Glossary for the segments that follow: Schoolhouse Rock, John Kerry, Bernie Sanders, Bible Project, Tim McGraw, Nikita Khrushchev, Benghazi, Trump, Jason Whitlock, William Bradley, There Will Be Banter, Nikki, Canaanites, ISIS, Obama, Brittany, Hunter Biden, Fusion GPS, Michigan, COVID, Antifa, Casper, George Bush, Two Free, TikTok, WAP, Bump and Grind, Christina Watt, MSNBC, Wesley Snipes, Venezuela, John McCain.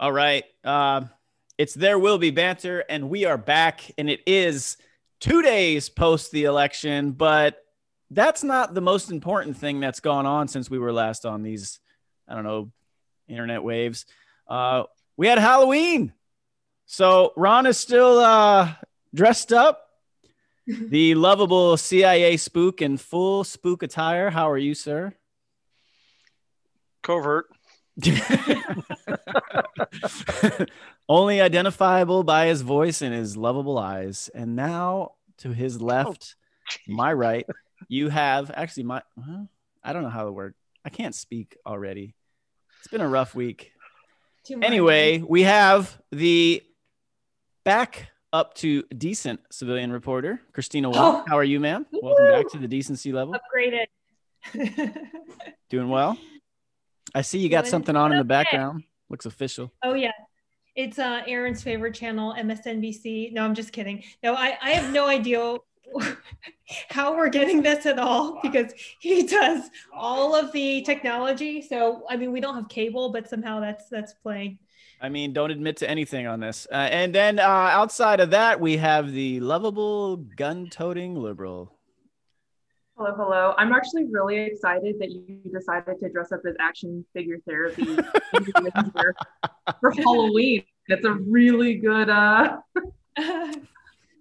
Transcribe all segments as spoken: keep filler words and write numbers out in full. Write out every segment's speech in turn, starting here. All right. Uh, it's There Will Be Banter, and we are back, and it is two days post the election, but that's not the most important thing that's gone on since we were last on these, I don't know, internet waves. Uh, we had Halloween. So Ron is still uh, dressed up. The lovable C I A spook in full spook attire. How are you, sir? Covert. Only identifiable by his voice and his lovable eyes. And now to his left, oh, my right, you have actually my huh? I don't know how to word. I can't speak already. It's been a rough week. Anyway, we have the back up to decent civilian reporter, Christina Watt. Oh. How are you, ma'am? Woo-hoo. Welcome back to the decency level. Upgraded. Doing well. I see you got Doing something on in the background. Looks official. Oh, yeah. It's uh, Aaron's favorite channel, M S N B C. No, I'm just kidding. No, I, I have no idea how we're getting this at all because he does all of the technology. So, I mean, we don't have cable, but somehow that's that's playing. I mean, don't admit to anything on this. Uh, and then uh, outside of that, we have the lovable gun-toting liberal. Hello, hello. I'm actually really excited that you decided to dress up as action figure therapy for Halloween. That's a really good. Uh, so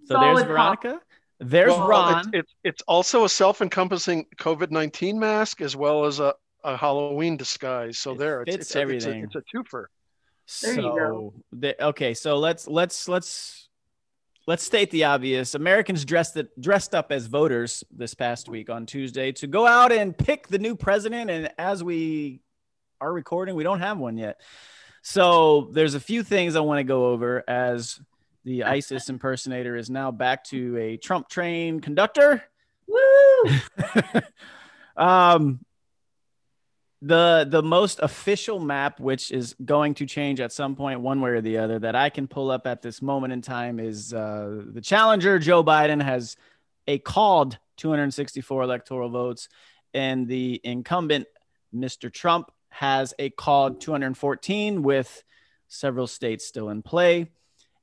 there's Veronica. Pop. There's well, Ron. It's, it's, it's also a self-encompassing COVID nineteen mask as well as a, a Halloween disguise. So it there, it's, it's everything. A, it's, a, it's a twofer. There so, you go. The, okay, so let's let's let's. Let's state the obvious. Americans dressed that dressed up as voters this past week on Tuesday to go out and pick the new president. And as we are recording, we don't have one yet. So there's a few things I want to go over as the ISIS impersonator is now back to a Trump train conductor. Woo! um, the the most official map, which is going to change at some point one way or the other, that I can pull up at this moment in time is uh the challenger Joe Biden has a called two hundred sixty-four electoral votes, and the incumbent Mister Trump has a called two hundred fourteen with several states still in play.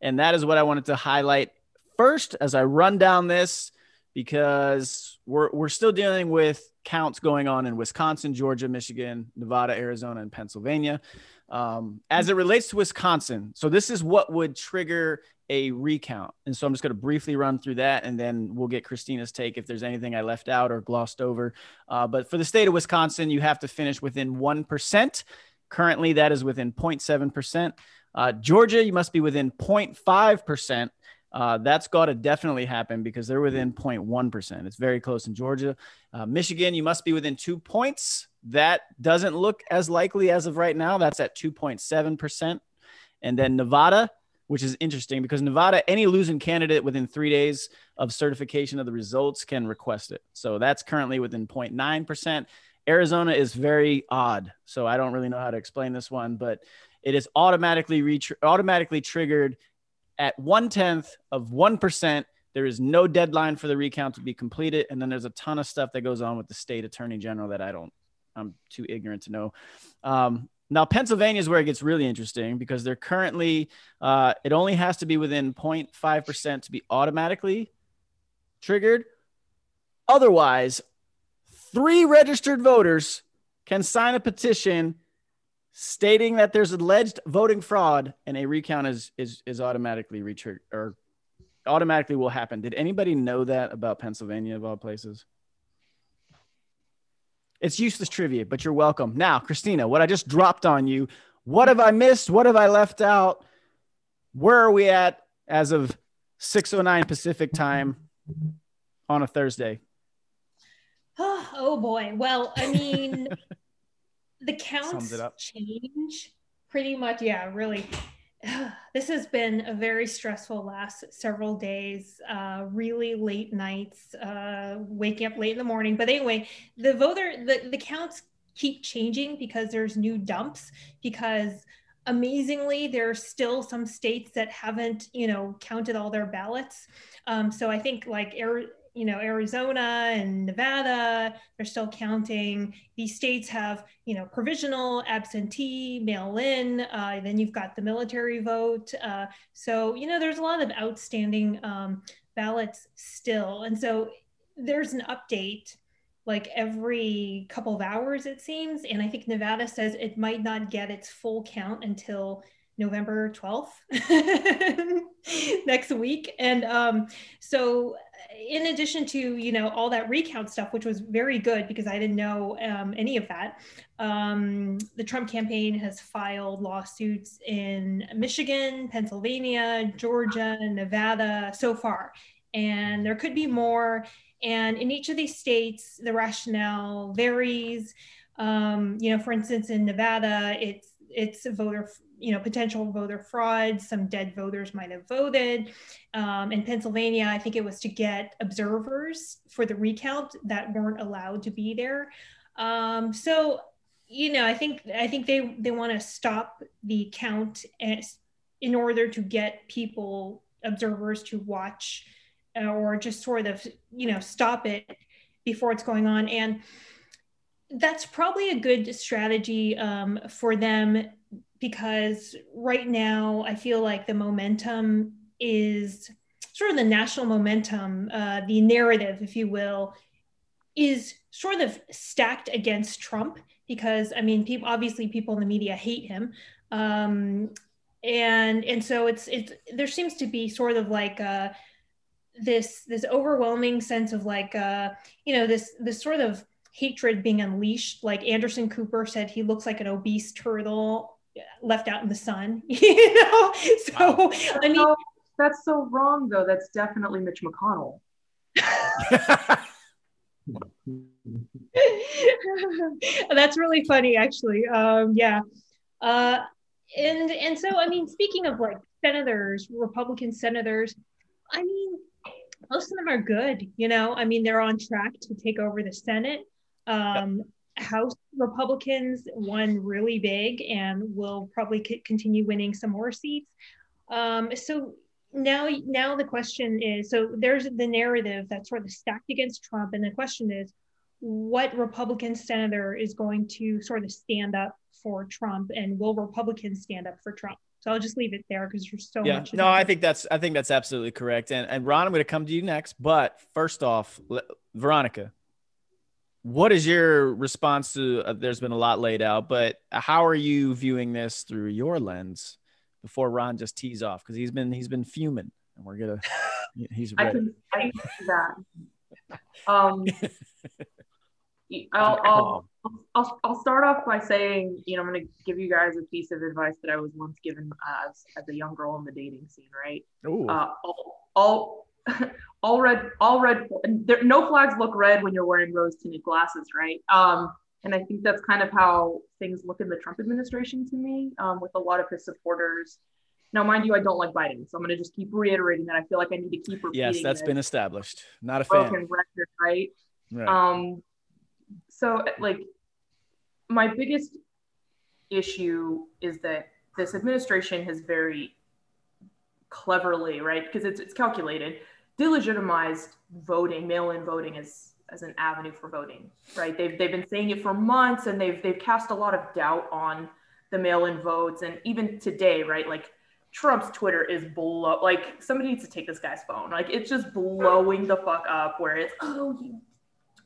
And that is what I wanted to highlight first as I run down this, because we're we're still dealing with counts going on in Wisconsin, Georgia, Michigan, Nevada, Arizona, and Pennsylvania. Um, as it relates to Wisconsin, so this is what would trigger a recount. And so I'm just going to briefly run through that, and then we'll get Christina's take if there's anything I left out or glossed over. Uh, but for the state of Wisconsin, you have to finish within one percent. Currently, that is within zero point seven percent. Uh, Georgia, you must be within zero point five percent. Uh, that's got to definitely happen because they're within zero point one percent. It's very close in Georgia. Uh, Michigan, you must be within two points. That doesn't look as likely as of right now. That's at two point seven percent. And then Nevada, which is interesting because Nevada, any losing candidate within three days of certification of the results can request it. So that's currently within zero point nine percent. Arizona is very odd. So I don't really know how to explain this one, but it is automatically re- automatically triggered at one tenth of one percent. There is no deadline for the recount to be completed. And then there's a ton of stuff that goes on with the state attorney general that I don't, I'm too ignorant to know. Um, now, Pennsylvania is where it gets really interesting because they're currently, uh, it only has to be within zero point five percent to be automatically triggered. Otherwise, three registered voters can sign a petition stating that there's alleged voting fraud, and a recount is is is automatically retriggered or automatically will happen. Did anybody know that about Pennsylvania of all places? It's useless trivia, but you're welcome. Now, Christina, what I just dropped on you, what have I missed? What have I left out? Where are we at as of six oh nine Pacific time on a Thursday? Oh, oh boy. Well, I mean... The counts change pretty much. Yeah, really. This has been a very stressful last several days, uh, really late nights, uh, waking up late in the morning. But anyway, the voter, the, the counts keep changing because there's new dumps, because amazingly, there are still some states that haven't, you know, counted all their ballots. Um, so I think like Arizona, you know, Arizona and Nevada, they're still counting. These states have, you know, provisional, absentee, mail-in, uh, then you've got the military vote. Uh, so, you know, there's a lot of outstanding um, ballots still. And so there's an update like every couple of hours, it seems. And I think Nevada says it might not get its full count until November twelfth next week. And um, so in addition to, you know, all that recount stuff, which was very good because I didn't know um, any of that, um, the Trump campaign has filed lawsuits in Michigan, Pennsylvania, Georgia, Nevada so far. And there could be more. And in each of these states, the rationale varies. Um, you know, for instance, in Nevada, it's it's voter, you know, potential voter fraud. Some dead voters might have voted. Um, in Pennsylvania, I think it was to get observers for the recount that weren't allowed to be there. Um, so, you know, I think I think they they want to stop the count as, in order to get people, observers, to watch or just sort of, you know, stop it before it's going on. And that's probably a good strategy um, for them, because right now I feel like the momentum is sort of the national momentum, uh, the narrative, if you will, is sort of stacked against Trump because, I mean, people, obviously people in the media hate him. Um, and and so it's, it's there seems to be sort of like a, this this overwhelming sense of like, uh, you know, this this sort of hatred being unleashed. Like Anderson Cooper said, he looks like an obese turtle left out in the sun, you know? So, wow. I mean. So, that's so wrong though. That's definitely Mitch McConnell. That's really funny, actually. Um, yeah. Uh, and, and so, I mean, speaking of like senators, Republican senators, I mean, most of them are good, you know. I mean, they're on track to take over the Senate. Um, yep. House Republicans won really big and will probably c- continue winning some more seats. Um, so now, now the question is, so there's the narrative that's sort of stacked against Trump. And the question is, what Republican senator is going to sort of stand up for Trump, and will Republicans stand up for Trump? So I'll just leave it there because there's so yeah. much. No, I think that's I think that's absolutely correct. And and Ron, I'm going to come to you next. But first off, Le- Veronica, what is your response to? Uh, there's been a lot laid out, but how are you viewing this through your lens? Before Ron just tees off, because he's been he's been fuming, and we're gonna. He's ready. I can, I can see that. Um, I'll, I'll, I'll, I'll start off by saying, you know, I'm going to give you guys a piece of advice that I was once given as, as a young girl in the dating scene, right? Uh, all, all, all red, all red, and there, no flags look red when you're wearing rose-tinted glasses, right? Um, and I think that's kind of how things look in the Trump administration to me, um, with a lot of his supporters. Now, mind you, I don't like Biden, so I'm going to just keep reiterating that. I feel like I need to keep repeating Yes, that's it. Been established. Not a fan. Broken record, right? Right. Um, So, like, my biggest issue is that this administration has very cleverly, right, because it's it's calculated, delegitimized voting, mail-in voting as as an avenue for voting, right? They've they've been saying it for months, and they've they've cast a lot of doubt on the mail-in votes, and even today, right, like Trump's Twitter is blow, like somebody needs to take this guy's phone, like it's just blowing the fuck up, where it's oh you.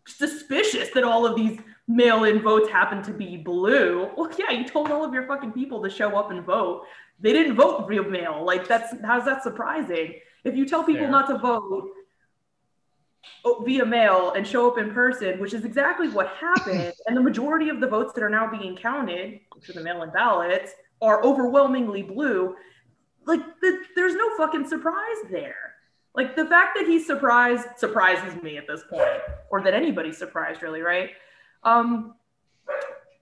suspicious that all of these mail-in votes happen to be blue. Well, yeah, you told all of your fucking people to show up and vote. They didn't vote real mail. Like, that's how's that surprising? If you tell people Fair. not to vote via mail and show up in person, which is exactly what happened, and the majority of the votes that are now being counted, which are the mail-in ballots, are overwhelmingly blue. Like, the, there's no fucking surprise there. Like, the fact that he's surprised surprises me at this point, or that anybody's surprised, really, right? Um,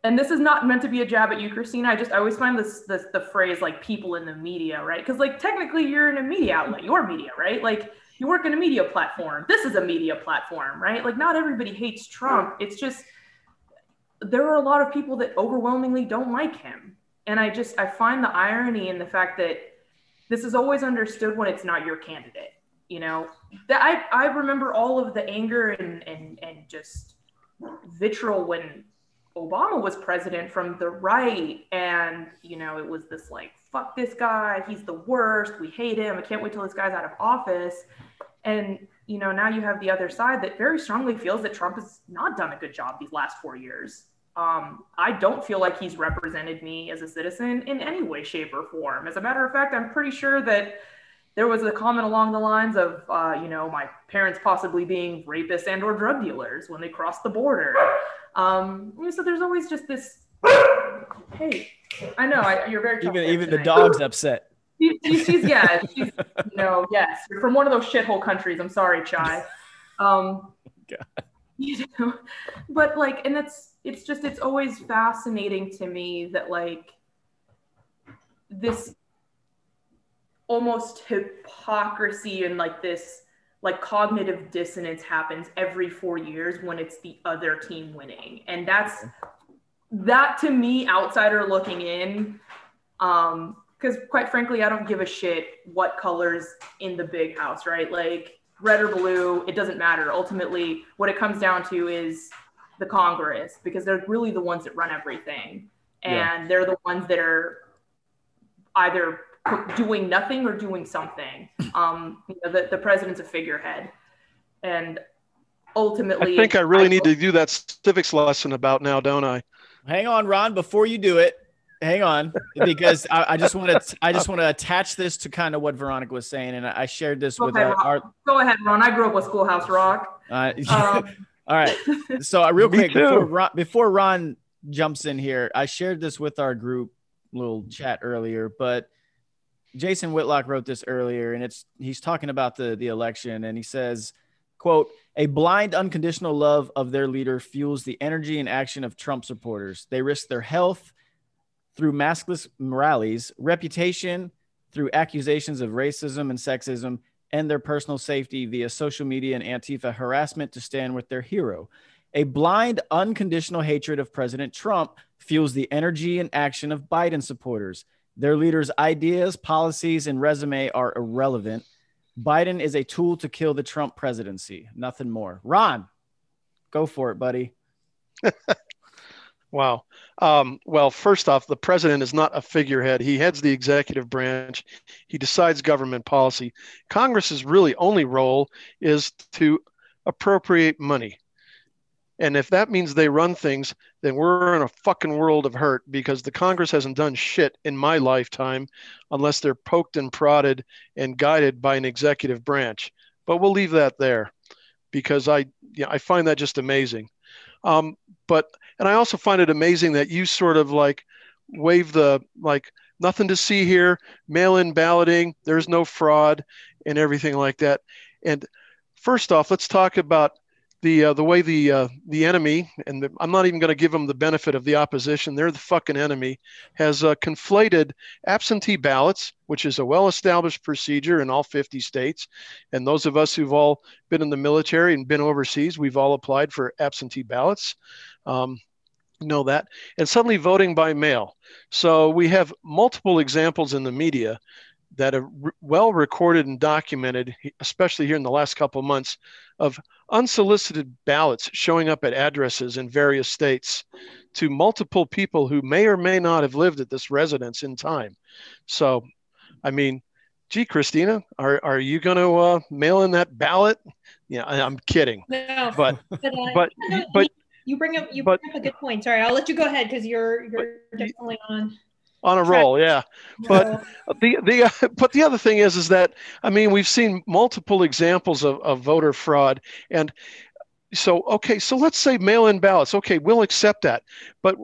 and this is not meant to be a jab at you, Christina. I just I always find this, this the phrase, like, people in the media, right? Because, like, technically you're in a media outlet, your media, right? Like, you work in a media platform. This is a media platform, right? Like, not everybody hates Trump. It's just there are a lot of people that overwhelmingly don't like him. And I just I find the irony in the fact that this is always understood when it's not your candidate. you know, that I, I remember all of the anger and, and, and just vitriol when Obama was president from the right. And, you know, it was this like, fuck this guy, he's the worst, we hate him, I can't wait till this guy's out of office. And, you know, now you have the other side that very strongly feels that Trump has not done a good job these last four years. Um, I don't feel like he's represented me as a citizen in any way, shape, or form. As a matter of fact, I'm pretty sure that there was a comment along the lines of, uh, you know, my parents possibly being rapists and or drug dealers when they crossed the border. Um, so there's always just this, hey, I know, I, you're very even even tonight. The dog's upset. She, she, she's, yeah, she's, you know, yes, you're from one of those shithole countries. I'm sorry, Chai. Um, God. You know, but like, and that's, it's just, it's always fascinating to me that like this almost hypocrisy and like this, like cognitive dissonance happens every four years when it's the other team winning. And that's, that to me, outsider looking in, um, because quite frankly, I don't give a shit what color's in the big house, right? Like, red or blue, it doesn't matter. Ultimately, what it comes down to is the Congress, because they're really the ones that run everything. And yeah. They're the ones that are either doing nothing or doing something. Um, you know, the, the president's a figurehead. And ultimately- I think I really I need to do that civics lesson about now, don't I? Hang on, Ron, before you do it. Hang on, because I, I just want to I just want to attach this to kind of what Veronica was saying, and I shared this go with ahead, our, our. Go ahead, Ron. I grew up with Schoolhouse Rock. Uh, um. All right. So uh, real quick before Ron, before Ron jumps in here, I shared this with our group little chat earlier, but Jason Whitlock wrote this earlier, and it's he's talking about the the election, and he says, quote, "A blind, unconditional love of their leader fuels the energy and action of Trump supporters. They risk their health through maskless rallies, reputation through accusations of racism and sexism, and their personal safety via social media and Antifa harassment to stand with their hero. A blind, unconditional hatred of President Trump fuels the energy and action of Biden supporters. Their leaders' ideas, policies, and resume are irrelevant. Biden is a tool to kill the Trump presidency, nothing more." Ron, go for it, buddy. Wow. Um, well, first off, the president is not a figurehead. He heads the executive branch. He decides government policy. Congress's really only role is to appropriate money. And if that means they run things, then we're in a fucking world of hurt, because the Congress hasn't done shit in my lifetime unless they're poked and prodded and guided by an executive branch. But we'll leave that there, because I, you know, I find that just amazing. Um, but, and I also find it amazing that you sort of like wave the, like, nothing to see here, mail-in balloting, there's no fraud and everything like that. And first off, let's talk about the, uh, the way the, uh, the enemy, and the, I'm not even going to give them the benefit of the opposition, they're the fucking enemy, has uh, conflated absentee ballots, which is a well-established procedure in all fifty states. And those of us who've all been in the military and been overseas, we've all applied for absentee ballots, um, know that, and suddenly voting by mail. So we have multiple examples in the media that are re- well recorded and documented, especially here in the last couple of months, of unsolicited ballots showing up at addresses in various states to multiple people who may or may not have lived at this residence in time. So, I mean, gee, Christina, are are you going to uh, mail in that ballot? Yeah, I, I'm kidding. No, but but uh, but, no, but you bring up you but, bring up a good point. Sorry, I'll let you go ahead because you're you're but, definitely on. On a roll, yeah. But the the but the other thing is is that, I mean, we've seen multiple examples of, of voter fraud. And so, okay, so let's say mail-in ballots. Okay, we'll accept that. But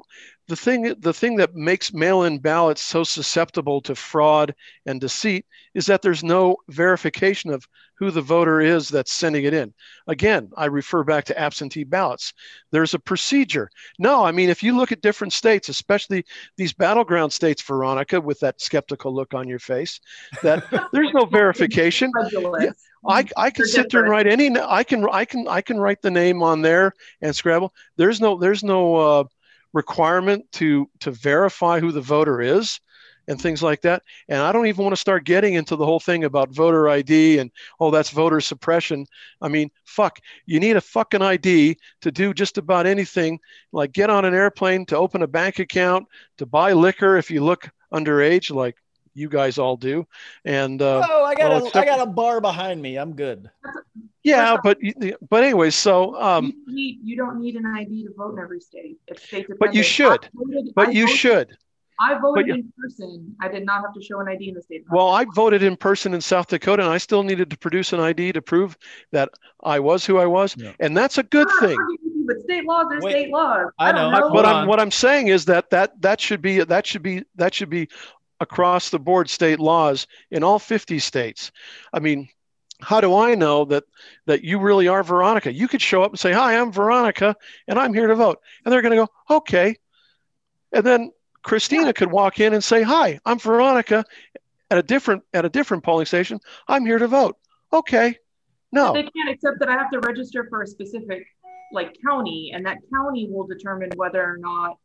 the thing the thing that makes mail-in ballots so susceptible to fraud and deceit is that there's no verification of who the voter is that's sending it in. Again, I refer back to absentee ballots. There's a procedure. No, I mean, if you look at different states, especially these battleground states, Veronica, with that skeptical look on your face, that there's no verification. Yeah, I, I can sit there and write any, I can, I can, I can write the name on there and Scrabble. There's no, there's no uh, requirement to, to verify who the voter is. and things like that. And I don't even want to start getting into the whole thing about voter I D and, oh, that's voter suppression. I mean, fuck, you need a fucking I D to do just about anything, like get on an airplane, to open a bank account, to buy liquor if you look underage, like you guys all do. And uh, oh, I got well, a, I got a bar behind me. I'm good. Yeah, but but anyways, so um, you, need, you don't need an I D to vote in every state. It's state dependent. But you should. Voted, but I you voted. should. I voted but, in person. I did not have to show an I D in the state. Well, I voted in person in South Dakota, and I still needed to produce an I D to prove that I was who I was, yeah. and that's a good sure, thing. But state laws are Wait, state laws. I, I know. know. But I'm, what I'm saying is that that that should be that should be that should be across the board state laws in all fifty states. I mean, how do I know that that you really are Veronica? You could show up and say, "Hi, I'm Veronica, and I'm here to vote," and they're going to go, "Okay," and then Christina could walk in and say, "Hi, I'm Veronica at a different at a different polling station. I'm here to vote." Okay. No. But they can't accept that I have to register for a specific like county, and that county will determine whether or not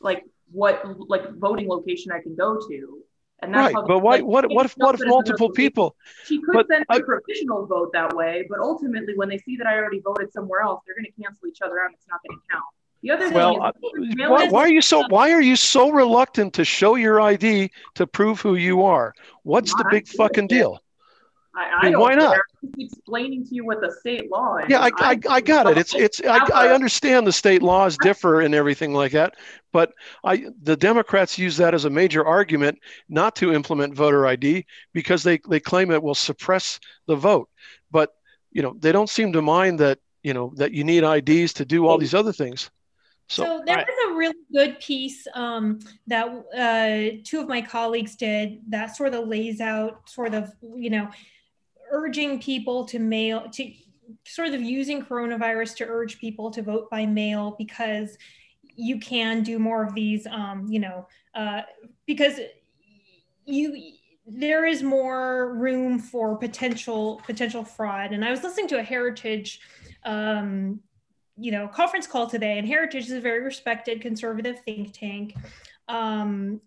like what like voting location I can go to. And that's right. How but why, like, what what if what if multiple people? She could but send I, a provisional vote that way, but ultimately when they see that I already voted somewhere else, they're going to cancel each other out. And it's not going to count. The other thing well, is, uh, why, why are you so why are you so reluctant to show your I D to prove who you are? What's the big fucking deal? I, I, I mean, don't why not? I'm just explaining to you what the state law is. Yeah, I, I, I got it. It's it's I, I understand the state laws differ and everything like that, but I the Democrats use that as a major argument not to implement voter I D because they they claim it will suppress the vote. But you know they don't seem to mind that you know that you need I Ds to do all these other things. So, so there was a really good piece um, that uh, two of my colleagues did that sort of lays out sort of, you know, urging people to mail, to sort of using coronavirus to urge people to vote by mail because you can do more of these, um, you know, uh, because you there is more room for potential potential fraud. And I was listening to a Heritage um you know, conference call today, and Heritage is a very respected conservative think tank. Um,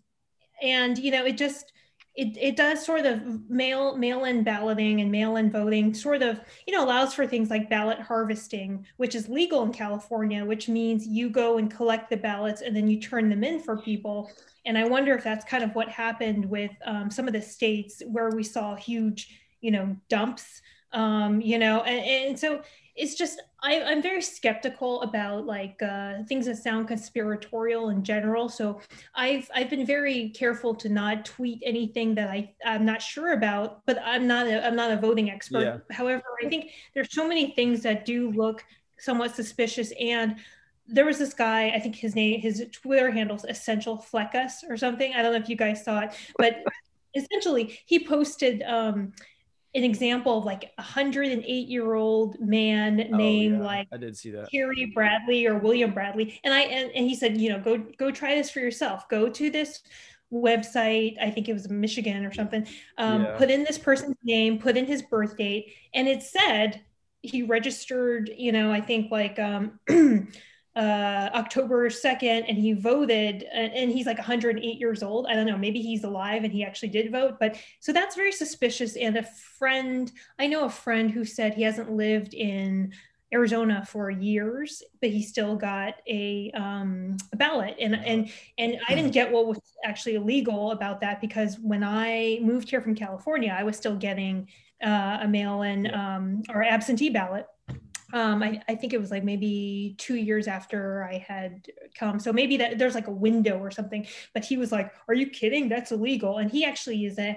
and, you know, it just, it it does sort of mail, mail-in balloting and mail-in voting sort of, you know, allows for things like ballot harvesting, which is legal in California, which means you go and collect the ballots and then you turn them in for people. And I wonder if that's kind of what happened with um, some of the states where we saw huge, you know, dumps, um, you know, and, and so it's just, I, I'm very skeptical about like uh, things that sound conspiratorial in general. So I've I've been very careful to not tweet anything that I, I'm not sure about, but I'm not a, I'm not a voting expert. Yeah. However, I think there's so many things that do look somewhat suspicious. And there was this guy, I think his name, his Twitter handle's Essential Fleckus or something. I don't know if you guys saw it, but essentially he posted um, an example of like a one hundred eight year old man oh, named yeah. like I did see that. Kerry Bradley or William Bradley. And I, and, and he said, you know, go, go try this for yourself. Go to this website. I think it was Michigan or something. Um, yeah. Put in this person's name, put in his birth date. And it said he registered, you know, I think like um, uh, October second, and he voted, and, and he's like one hundred eight years old. I don't know, maybe he's alive and he actually did vote. But so that's very suspicious. And a friend, I know a friend who said he hasn't lived in Arizona for years, but he still got a, um, a ballot. And, and, and I didn't get what was actually illegal about that, because when I moved here from California, I was still getting uh, a mail-in um, or absentee ballot. Um, I, I think it was like maybe two years after I had come. So maybe that there's like a window or something, but he was like, are you kidding? That's illegal. And he actually is a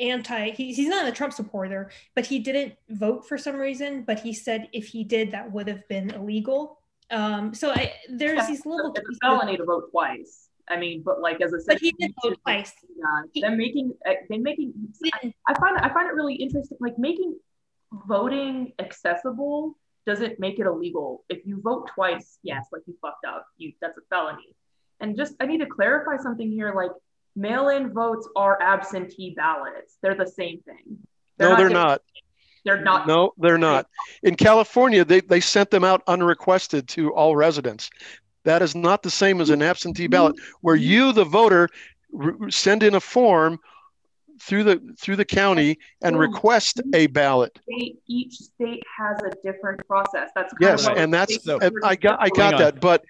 anti, he, he's not a Trump supporter, but he didn't vote for some reason, but he said if he did, that would have been illegal. Um, so I, there's yeah, these little- It's a felony to vote twice. I mean, but like as I said, but he did vote twice. Yeah, they're making, they're making, I, I find I find it really interesting, like making voting accessible doesn't make it illegal. If you vote twice, yes, like you fucked up. You that's a felony. And just I need to clarify something here. Like mail-in votes are absentee ballots. They're the same thing. They're no, not they're not. They're not. No, they're not. In California, they they sent them out unrequested to all residents. That is not the same as an absentee ballot, where you, the voter, re- send in a form through the through the county and request a ballot. State, each state has a different process. That's kind yes, of and that's so, and I got I got that. On. But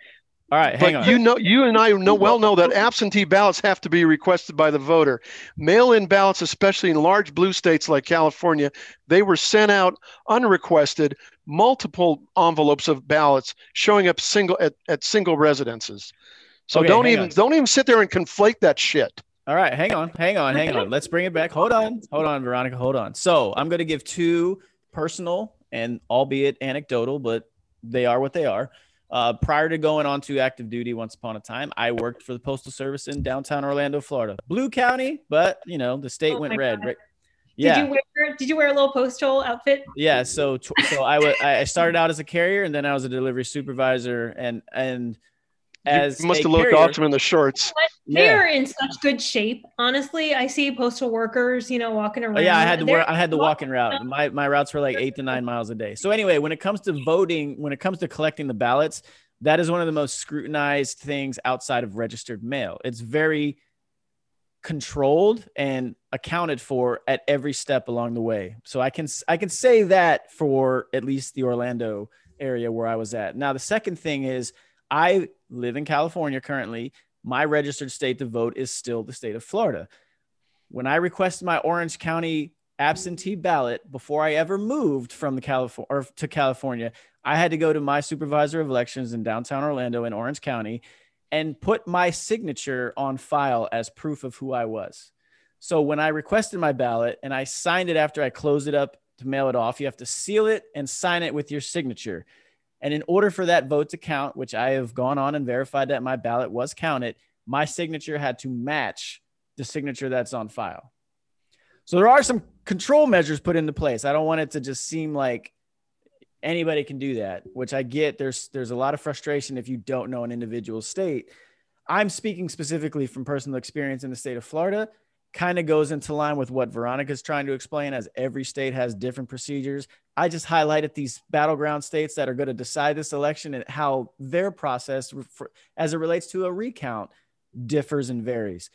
all right, hang but on. You know, you and I know well know that absentee ballots have to be requested by the voter. Mail-in ballots, especially in large blue states like California, they were sent out unrequested, multiple envelopes of ballots showing up single at, at single residences. So okay, don't even on. don't even sit there and conflate that shit. All right, hang on, hang on, hang on. Let's bring it back. Hold on, hold on, Veronica, hold on. So I'm going to give two personal and albeit anecdotal, but they are what they are. Uh, prior to going on to active duty once upon a time, I worked for the Postal Service in downtown Orlando, Florida. Blue County, but, you know, the state oh went red. Right? Yeah. Did you wear, did you wear a little postal outfit? Yeah, so so I, w- I started out as a carrier, and then I was a delivery supervisor, and and – As you must have looked awesome in the shorts. They're yeah. in such good shape. Honestly, I see postal workers, you know, walking around. Oh, yeah, I had to wear, I had the walking route. My my routes were like eight to nine miles a day. So anyway, when it comes to voting, when it comes to collecting the ballots, that is one of the most scrutinized things outside of registered mail. It's very controlled and accounted for at every step along the way. So I can I can say that for at least the Orlando area where I was at. Now, the second thing is I live in California currently. My registered state to vote is still the state of Florida. When I requested my Orange County absentee ballot before I ever moved from the California or to California, I had to go to my supervisor of elections in downtown Orlando in Orange County and put my signature on file as proof of who I was. So when I requested my ballot and I signed it after I closed it up to mail it off, you have to seal it and sign it with your signature. And in order for that vote to count, which I have gone on and verified that my ballot was counted, my signature had to match the signature that's on file. So there are some control measures put into place. I don't want it to just seem like anybody can do that, which I get. There's there's a lot of frustration if you don't know an individual state. I'm speaking specifically from personal experience in the state of Florida. Kind of goes into line with what Veronica's trying to explain, as every state has different procedures. I just highlighted these battleground states that are going to decide this election and how their process for, as it relates to a recount differs and varies.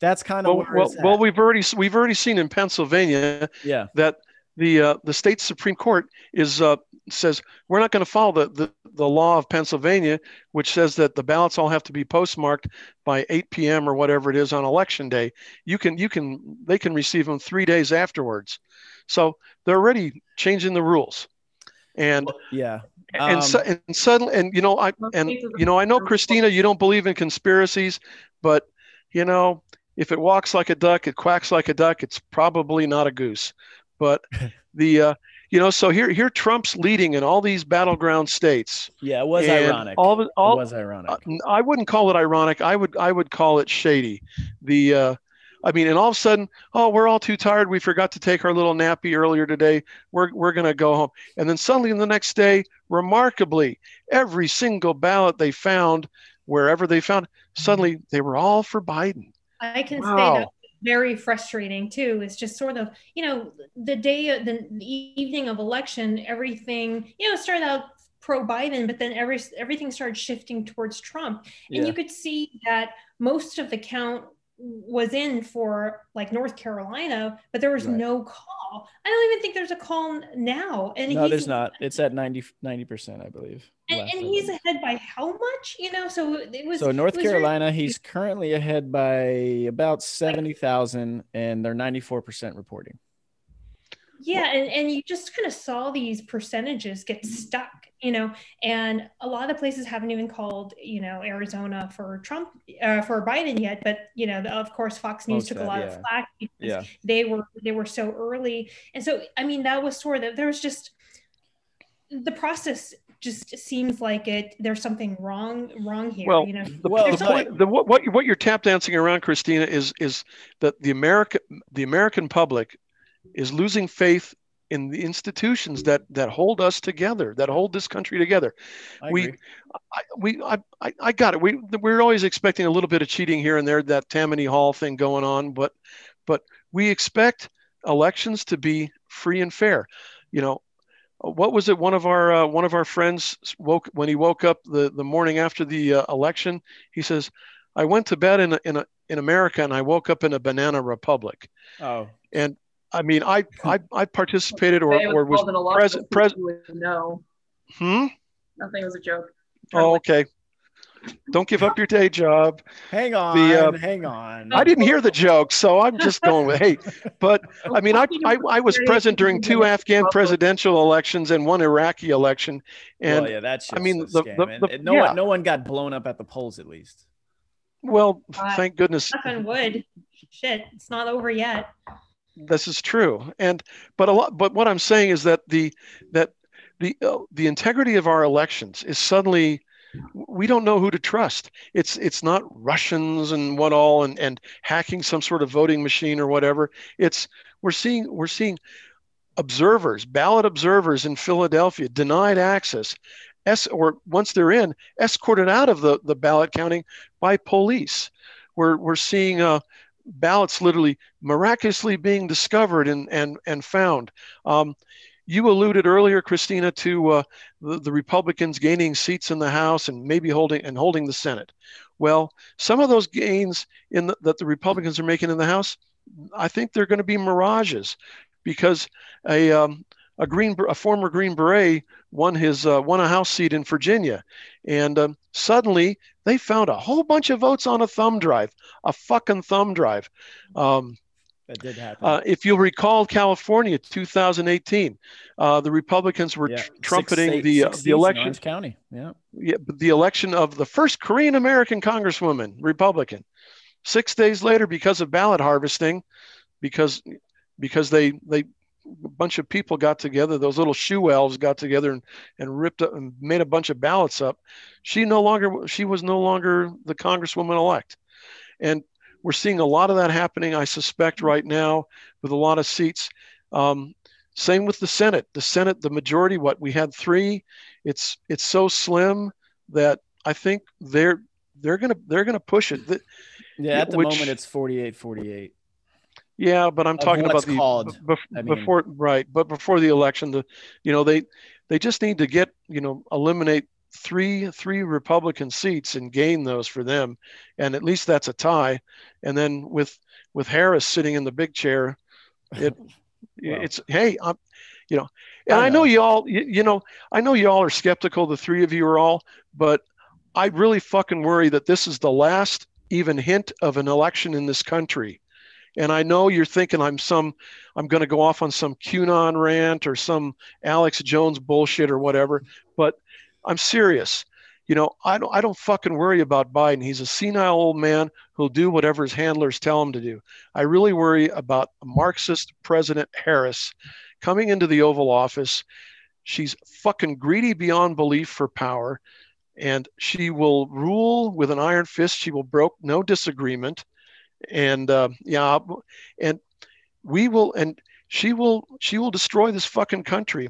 That's kind of well, where well, it's at. well, we've already we've already seen in Pennsylvania yeah. that the uh, the state Supreme Court is uh, says we're not going to follow the, the the law of Pennsylvania, which says that the ballots all have to be postmarked by eight p.m. or whatever it is on election day. You can you can they can receive them three days afterwards. So they're already changing the rules, and yeah, um, and, so, and suddenly, and you know, I and you know, I know, Christina, you don't believe in conspiracies, but you know, if it walks like a duck, it quacks like a duck. It's probably not a goose. But the uh, you know, so here here Trump's leading in all these battleground states. Yeah, it was and ironic. All, the, all it was ironic. Uh, I wouldn't call it ironic. I would I would call it shady. The uh, I mean, and all of a sudden, oh, we're all too tired. We forgot to take our little nappy earlier today. We're we're going to go home. And then suddenly the next day, remarkably, every single ballot they found, wherever they found, suddenly they were all for Biden. I can wow. say that. Very frustrating too. It's just sort of, you know, the day, the evening of election, everything, you know, started out pro Biden, but then every everything started shifting towards Trump. And yeah. you could see that most of the count was in for like North Carolina, but there was right. no call. I don't even think there's a call now. And no, there's not. It's at ninety percent, I believe. And, and he's ahead by how much? You know, so it was. So North was Carolina, really- he's currently ahead by about seventy thousand, and they're ninety-four percent reporting. Yeah, and, and you just kind of saw these percentages get stuck, you know, and a lot of places haven't even called, you know, Arizona for Trump, uh, for Biden yet. But, you know, of course, Fox News Most took that, a lot yeah. of flack because yeah. they were they were so early. And so, I mean, that was sort of there was just the process just seems like it. There's something wrong wrong here. Well, you know, the, well, the point, the, what, what you're tap dancing around, Christina, is is that the American the American public is losing faith in the institutions that, that hold us together, that hold this country together. I we, I, we, I, I got it. We, we're always expecting a little bit of cheating here and there, that Tammany Hall thing going on, but, but we expect elections to be free and fair. You know, what was it? One of our, uh, one of our friends woke when he woke up the, the morning after the uh, election, he says, I went to bed in a, in a, in America, and I woke up in a banana republic. Oh, and I mean, I I, I participated or was or was present. Present. No. Hmm. Nothing was a joke. Oh, okay. Don't give up your day job. Hang on, the, uh, hang on. I didn't hear the joke, so I'm just going with hate. But I mean, I, I I was present during two Afghan presidential elections and one Iraqi election. And well, yeah, that's I mean, the, the, the, the, no yeah. one no one got blown up at the polls, at least. Well, uh, thank goodness. Knock on wood. Shit, it's not over yet. This is true, and but a lot. But what I'm saying is that the that the uh, the integrity of our elections is suddenly. We don't know who to trust. It's it's not Russians and what all and, and hacking some sort of voting machine or whatever. It's we're seeing we're seeing observers, ballot observers in Philadelphia denied access, es or once they're in, escorted out of the, the ballot counting by police. We're we're seeing uh, ballots literally miraculously being discovered and and and found. Um, You alluded earlier, Christina, to uh, the, the Republicans gaining seats in the House and maybe holding and holding the Senate. Well, some of those gains in the, that the Republicans are making in the House, I think they're going to be mirages, because a um, a green a former Green Beret won his uh, won a House seat in Virginia, and um, suddenly they found a whole bunch of votes on a thumb drive, a fucking thumb drive. Um, That did happen. Uh, if you'll recall, California, two thousand eighteen, uh, the Republicans were yeah. tr trumpeting six, eight, the uh, the election. Orange County, yeah, yeah, the election of the first Korean American Congresswoman, Republican. Six days later, because of ballot harvesting, because because they they a bunch of people got together, those little shoe elves got together and and ripped up and made a bunch of ballots up. She no longer she was no longer the Congresswoman elect, and. We're seeing a lot of that happening, I suspect, right now with a lot of seats. Um, same with the Senate. The Senate, the majority, what we had three. It's it's so slim that I think they're they're gonna they're gonna push it. The, yeah, at the which, moment it's forty-eight forty-eight. Yeah, but I'm talking about the called. Bef I mean, before right, but before the election, the you know they they just need to get you know eliminate three three Republican seats and gain those for them, and at least that's a tie. And then with with Harris sitting in the big chair, it wow. it's hey, I'm, you know, and I know, I know you all, you, you know, I know you all are skeptical. The three of you are all, but I really fucking worry that this is the last even hint of an election in this country. And I know you're thinking I'm some, I'm going to go off on some QAnon rant or some Alex Jones bullshit or whatever, but I'm serious. You know, I don't, I don't fucking worry about Biden. He's a senile old man who'll do whatever his handlers tell him to do. I really worry about Marxist President Harris coming into the Oval Office. She's fucking greedy beyond belief for power, and she will rule with an iron fist. She will broke no disagreement. And uh, yeah, and we will, and she will, she will destroy this fucking country.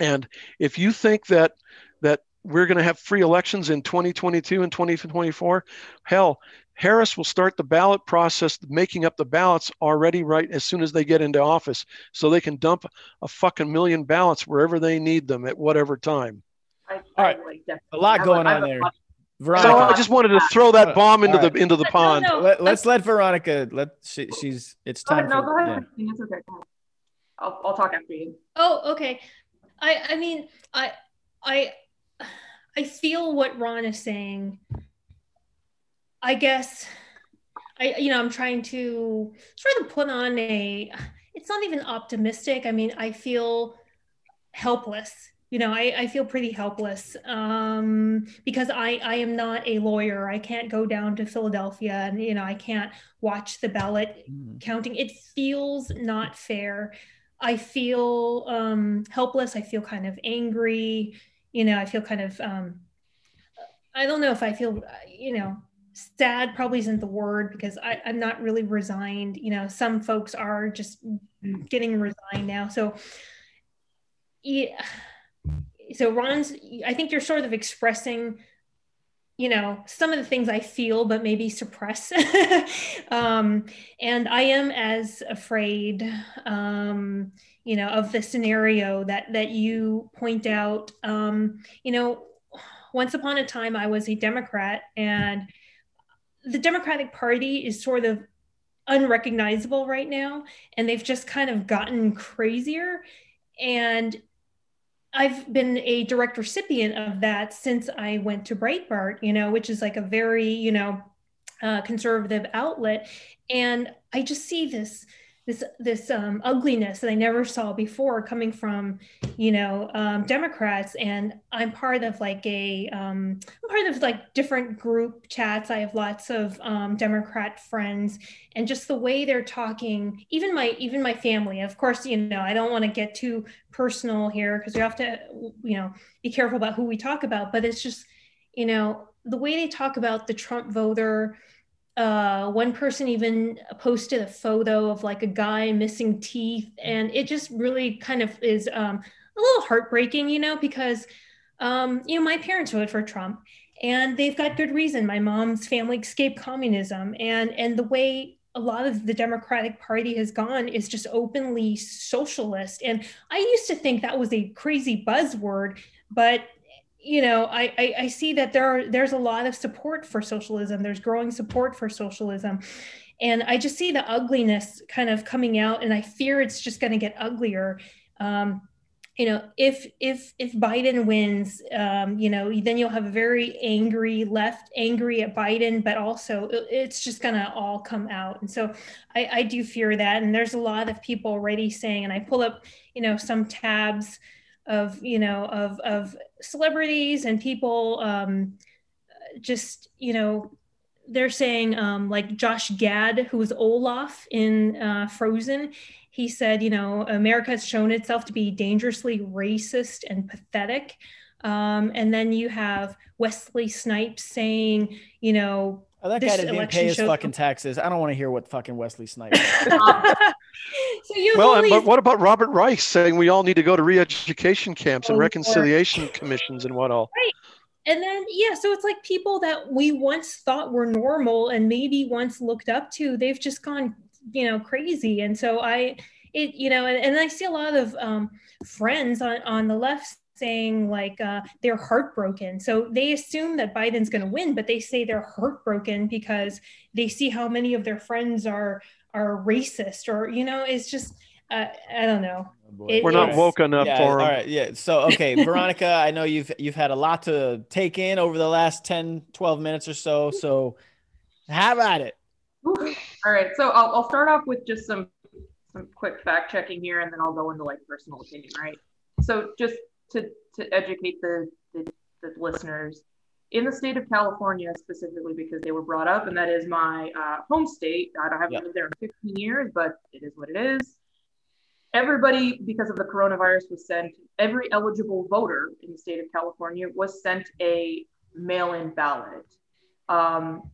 And if you think that, that we're going to have free elections in twenty twenty-two and twenty twenty-four. Hell, Harris will start the ballot process, making up the ballots already right as soon as they get into office, so they can dump a fucking million ballots wherever they need them at whatever time. I, All right, like a lot going on there. Veronica. So I just wanted to throw that bomb into right. the into the no, pond. No, no. Let, let's let Veronica. Let she, she's it's time. Oh, no, for, go ahead. Yeah. It's okay. I'll I'll talk after you. Oh, okay. I I mean I. I I feel what Ron is saying. I guess I you know I'm trying to try to put on a it's not even optimistic. I mean, I feel helpless. You know, I, I feel pretty helpless um, because I, I am not a lawyer. I can't go down to Philadelphia and, you know, I can't watch the ballot mm. counting. It feels not fair. I feel um, helpless. I feel kind of angry. You know, I feel kind of, um, I don't know if I feel, you know, sad probably isn't the word, because I, I'm not really resigned. You know, some folks are just getting resigned now. So, yeah. So Ron's, I think you're sort of expressing, you know, some of the things I feel, but maybe suppress. um, and I am as afraid, um, you know, of the scenario that, that you point out. Um, you know, once upon a time, I was a Democrat, and the Democratic Party is sort of unrecognizable right now, and they've just kind of gotten crazier. And I've been a direct recipient of that since I went to Breitbart, you know, which is like a very, you know, uh, conservative outlet. And I just see this, this, this um, ugliness that I never saw before coming from, you know, um, Democrats. And I'm part of like a, um, I'm part of like different group chats. I have lots of um, Democrat friends, and just the way they're talking, even my, even my family, of course, you know, I don't want to get too personal here because we have to, you know, be careful about who we talk about, but it's just, you know, the way they talk about the Trump voter. Uh, one person even posted a photo of like a guy missing teeth, and it just really kind of is um, a little heartbreaking, you know, because, um, you know, my parents voted for Trump and they've got good reason. My mom's family escaped communism, and, and the way a lot of the Democratic Party has gone is just openly socialist. And I used to think that was a crazy buzzword, but you know, I, I, I see that there are, there's a lot of support for socialism. There's growing support for socialism. And I just see the ugliness kind of coming out, and I fear it's just going to get uglier. Um, you know, if, if, if Biden wins, um, you know, then you'll have a very angry left, angry at Biden, but also it's just going to all come out. And so I, I do fear that. And there's a lot of people already saying, and I pull up, you know, some tabs of, you know, of, of celebrities and people, um, just, you know, they're saying, um, like Josh Gad, who was Olaf in uh, Frozen, he said, you know, America has shown itself to be dangerously racist and pathetic. Um, and then you have Wesley Snipes saying, you know, oh, that guy didn't pay his fucking taxes. I don't want to hear what fucking Wesley Snipes. So you well, only... and, but what about Robert Rice saying we all need to go to re-education camps oh, and reconciliation Lord. commissions and what all? Right. And then, yeah, so it's like people that we once thought were normal and maybe once looked up to, they've just gone, you know, crazy. And so I, it, you know, and, and I see a lot of um, friends on, on the left saying like uh, they're heartbroken. So they assume that Biden's going to win, but they say they're heartbroken because they see how many of their friends are are racist, or, you know, it's just, uh, I don't know. Oh, it, We're not woke enough yeah, for them. All right. Yeah. So, okay. Veronica, I know you've, you've had a lot to take in over the last ten, twelve minutes or so. So how about it? All right. So I'll, I'll start off with just some, some quick fact checking here, and then I'll go into like personal opinion. Right. So just To, to educate the, the, the listeners, in the state of California specifically, because they were brought up, and that is my uh, home state. I don't have yeah. lived there in fifteen years, but it is what it is. Everybody, because of the coronavirus, was sent, every eligible voter in the state of California was sent a mail-in ballot. Um,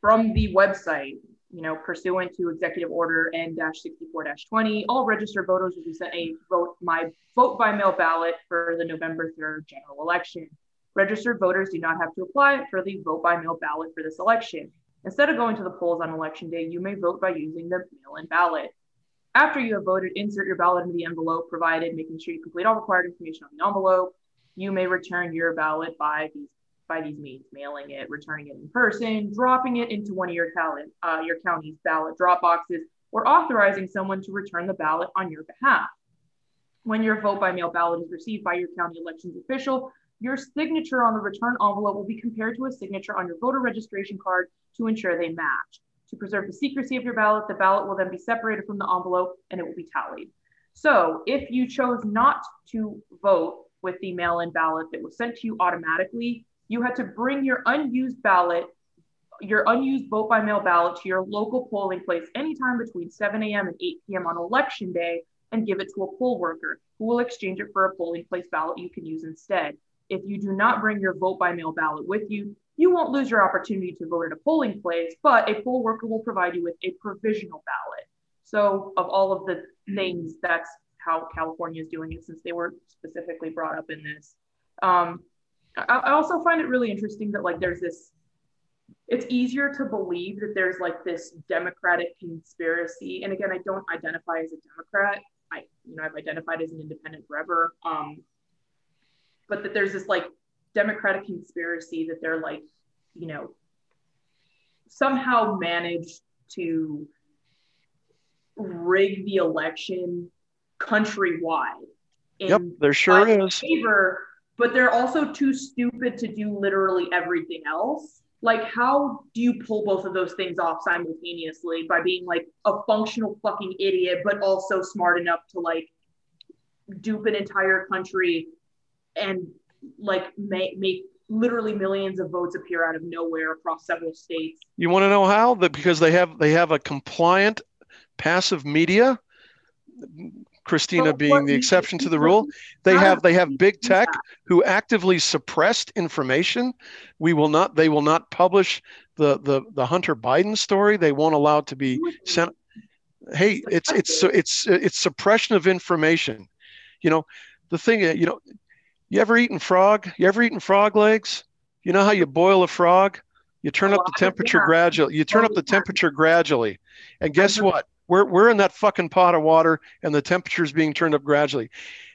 from the website, you know, pursuant to Executive Order N sixty-four dash twenty, all registered voters will be sent a vote my vote by mail ballot for the November third general election. Registered voters do not have to apply for the vote by mail ballot for this election. Instead of going to the polls on election day, you may vote by using the mail-in ballot. After you have voted, insert your ballot into the envelope provided, making sure you complete all required information on the envelope. You may return your ballot by these by these means, mailing it, returning it in person, dropping it into one of your, talent, uh, your county's ballot drop boxes, or authorizing someone to return the ballot on your behalf. When your vote by mail ballot is received by your county elections official, your signature on the return envelope will be compared to a signature on your voter registration card to ensure they match. To preserve the secrecy of your ballot, the ballot will then be separated from the envelope and it will be tallied. So if you chose not to vote with the mail-in ballot that was sent to you automatically, you had to bring your unused ballot, your unused vote by mail ballot to your local polling place anytime between seven a.m. and eight p.m. on election day and give it to a poll worker who will exchange it for a polling place ballot you can use instead. If you do not bring your vote by mail ballot with you, you won't lose your opportunity to vote at a polling place, but a poll worker will provide you with a provisional ballot. So of all of the things, that's how California is doing it since they were specifically brought up in this. Um, I also find it really interesting that like there's this, it's easier to believe that there's like this Democratic conspiracy. And again, I don't identify as a Democrat. I, you know, I've identified as an independent forever. Um, but that there's this like Democratic conspiracy that they're like, you know, somehow managed to rig the election countrywide. In yep, there sure is. Favor, but they're also too stupid to do literally everything else. Like, how do you pull both of those things off simultaneously by being like a functional fucking idiot, but also smart enough to like dupe an entire country and like make, make literally millions of votes appear out of nowhere across several states? You want to know how? That because they have they have a compliant, passive media. Christina being the exception to the rule. They have they have big tech who actively suppressed information. We will not. They will not publish the the the Hunter Biden story. They won't allow it to be sent. Hey, it's it's it's it's suppression of information. You know, the thing. You know, you ever eaten frog? You ever eaten frog legs? You know how you boil a frog? You turn up the temperature gradually. You turn up the temperature gradually, and guess what? We're we're in that fucking pot of water, and the temperature is being turned up gradually.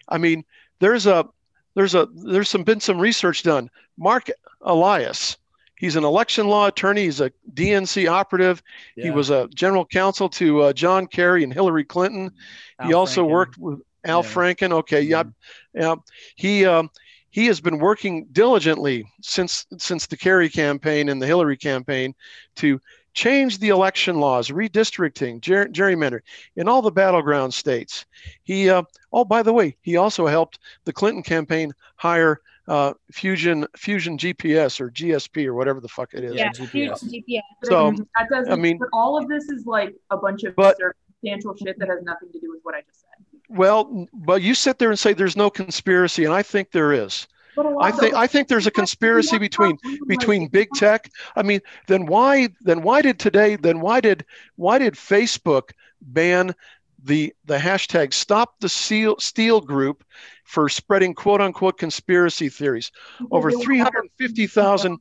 I mean, there's a there's a there's some been some research done. Mark Elias, he's an election law attorney. He's a D N C operative. Yeah. He was a general counsel to uh, John Kerry and Hillary Clinton. Al he also Franken. worked with Al yeah. Franken. Okay, mm-hmm. yeah, yeah. He um, he has been working diligently since since the Kerry campaign and the Hillary campaign to change the election laws, redistricting, ger- gerrymandering in all the battleground states. He, uh, oh, by the way, he also helped the Clinton campaign hire uh, Fusion Fusion G P S or G S P or whatever the fuck it is. Yeah, Fusion G P S. So that doesn't, I mean, all of this is like a bunch of but, circumstantial shit that has nothing to do with what I just said. Well, but you sit there and say there's no conspiracy, and I think there is. I think I think there's a conspiracy between between big tech. I mean, then why then why did today then why did why did Facebook ban the the hashtag Stop the Steal, Steal group for spreading quote unquote conspiracy theories? Over three hundred fifty thousand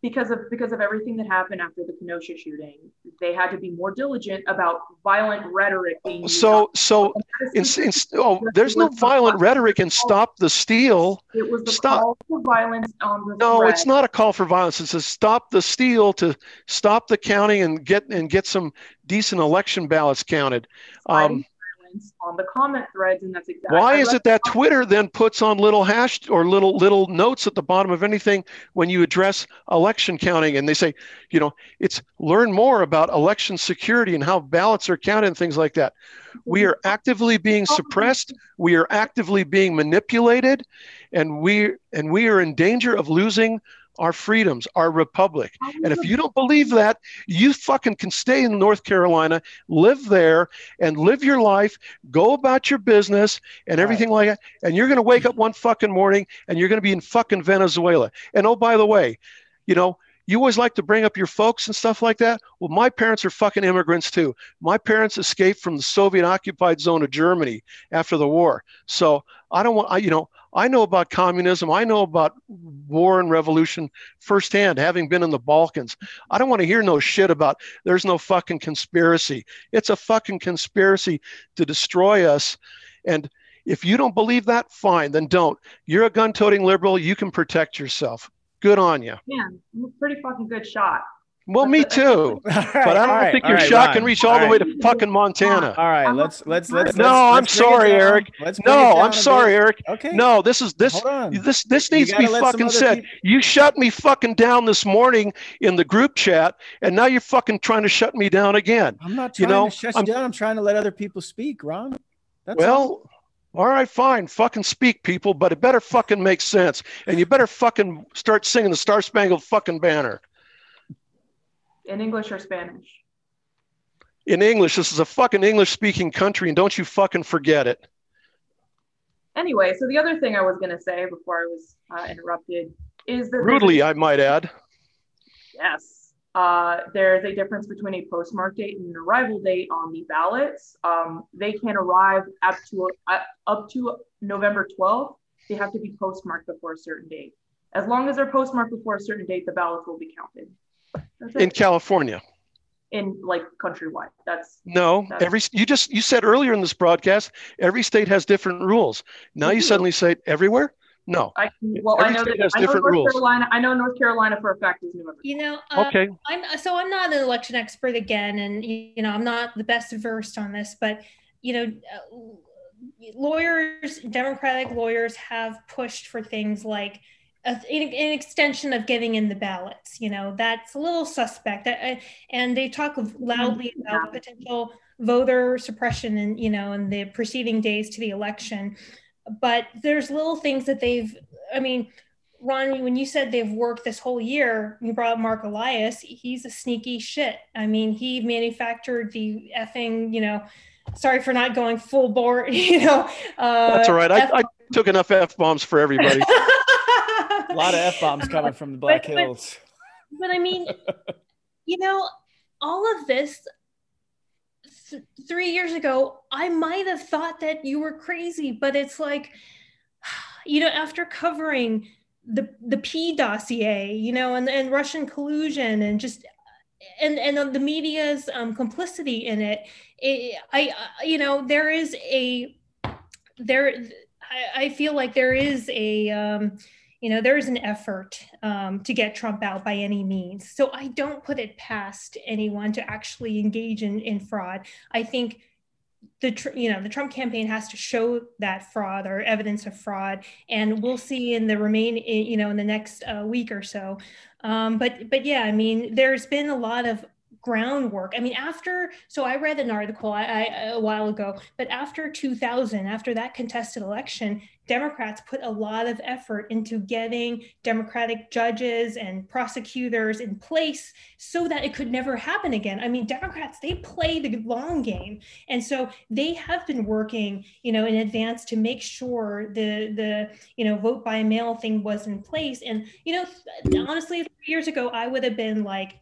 because of because of everything that happened after the Kenosha shooting, they had to be more diligent about violent rhetoric being so so in, in, oh, there's no violent rhetoric in Stop the Steal. It was the stop. Call for violence on the No, threat. It's not a call for violence. It's a stop the steal to stop the counting and get and get some decent election ballots counted. Um, on the comment threads, and that's exactly why is it that Twitter then puts on little hash or little little notes at the bottom of anything when you address election counting, and they say, you know, it's learn more about election security and how ballots are counted and things like that. We are actively being suppressed, we are actively being manipulated, and we and we are in danger of losing our freedoms, our republic. And if you don't believe that, you fucking can stay in North Carolina, live there, and live your life, go about your business and everything like that. And you're going to wake up one fucking morning and you're going to be in fucking Venezuela. And oh, by the way, you know, you always like to bring up your folks and stuff like that. Well, my parents are fucking immigrants too. My parents escaped from the Soviet occupied zone of Germany after the war. So I don't want, I, you know, I know about communism. I know about war and revolution firsthand, having been in the Balkans. I don't want to hear no shit about there's no fucking conspiracy. It's a fucking conspiracy to destroy us. And if you don't believe that, fine, then don't. You're a gun-toting liberal. You can protect yourself. Good on you. Yeah, pretty fucking good shot. Well, me too, but I don't right, think your right, shot Ron, can reach all, all the right. way to fucking Montana. All right, let's let's let's. No, let's, I'm let's sorry, Eric. Let's no, I'm sorry, Eric. Okay. No, this is this this this needs to be fucking said. People... You shut me fucking down this morning in the group chat, and now you're fucking trying to shut me down again. I'm not trying you know? to shut you I'm, down. I'm trying to let other people speak, Ron. That's well. All. All right, fine. Fucking speak, people, but it better fucking make sense, and you better fucking start singing the Star Spangled fucking Banner. In English or Spanish? In English. This is a fucking English-speaking country, and don't you fucking forget it. Anyway, so the other thing I was going to say before I was uh, interrupted is that... Rudely, I might add. Yes. Uh, there's a difference between a postmark date and an arrival date on the ballots. Um, they can arrive up to, uh, up to November twelfth. They have to be postmarked before a certain date. As long as they're postmarked before a certain date, the ballots will be counted. In California, in like countrywide. That's no that's, every. You just you said earlier in this broadcast, every state has different rules. Now you suddenly say everywhere. No. I, well, Every I know that I know, North rules. Carolina, I know North Carolina for a fact is New Mexico. You know, uh, okay. I'm, so I'm not an election expert again, and you know I'm not the best versed on this, but you know, uh, lawyers, Democratic lawyers, have pushed for things like a, an extension of getting in the ballots. You know, that's a little suspect, I, and they talk loudly about potential voter suppression, and you know, in the preceding days to the election. But there's little things that they've, I mean, Ron, when you said they've worked this whole year, you brought up Mark Elias, he's a sneaky shit. I mean, he manufactured the effing, you know, sorry for not going full bore, you know. Uh, That's all right. F- I, I took enough F-bombs for everybody. A lot of F-bombs coming from the Black but, Hills. But, but I mean, you know, all of this... Th- three years ago, I might have thought that you were crazy, but it's like, you know, after covering the the P dossier, you know, and, and Russian collusion and just and and the media's um, complicity in it, it I, I you know there is a there I, I feel like there is a um, you know there is an effort um, to get Trump out by any means. So I don't put it past anyone to actually engage in, in fraud. I think the tr- you know the Trump campaign has to show that fraud or evidence of fraud, and we'll see in the remain in, you know in the next uh, week or so. Um, but but yeah, I mean there's been a lot of groundwork. I mean after so I read an article I, I, a while ago, but after two thousand, after that contested election, Democrats put a lot of effort into getting Democratic judges and prosecutors in place so that it could never happen again. I mean, Democrats, they play the long game. And so they have been working, you know, in advance to make sure the, the you know, vote by mail thing was in place. And, you know, honestly, three years ago, I would have been like,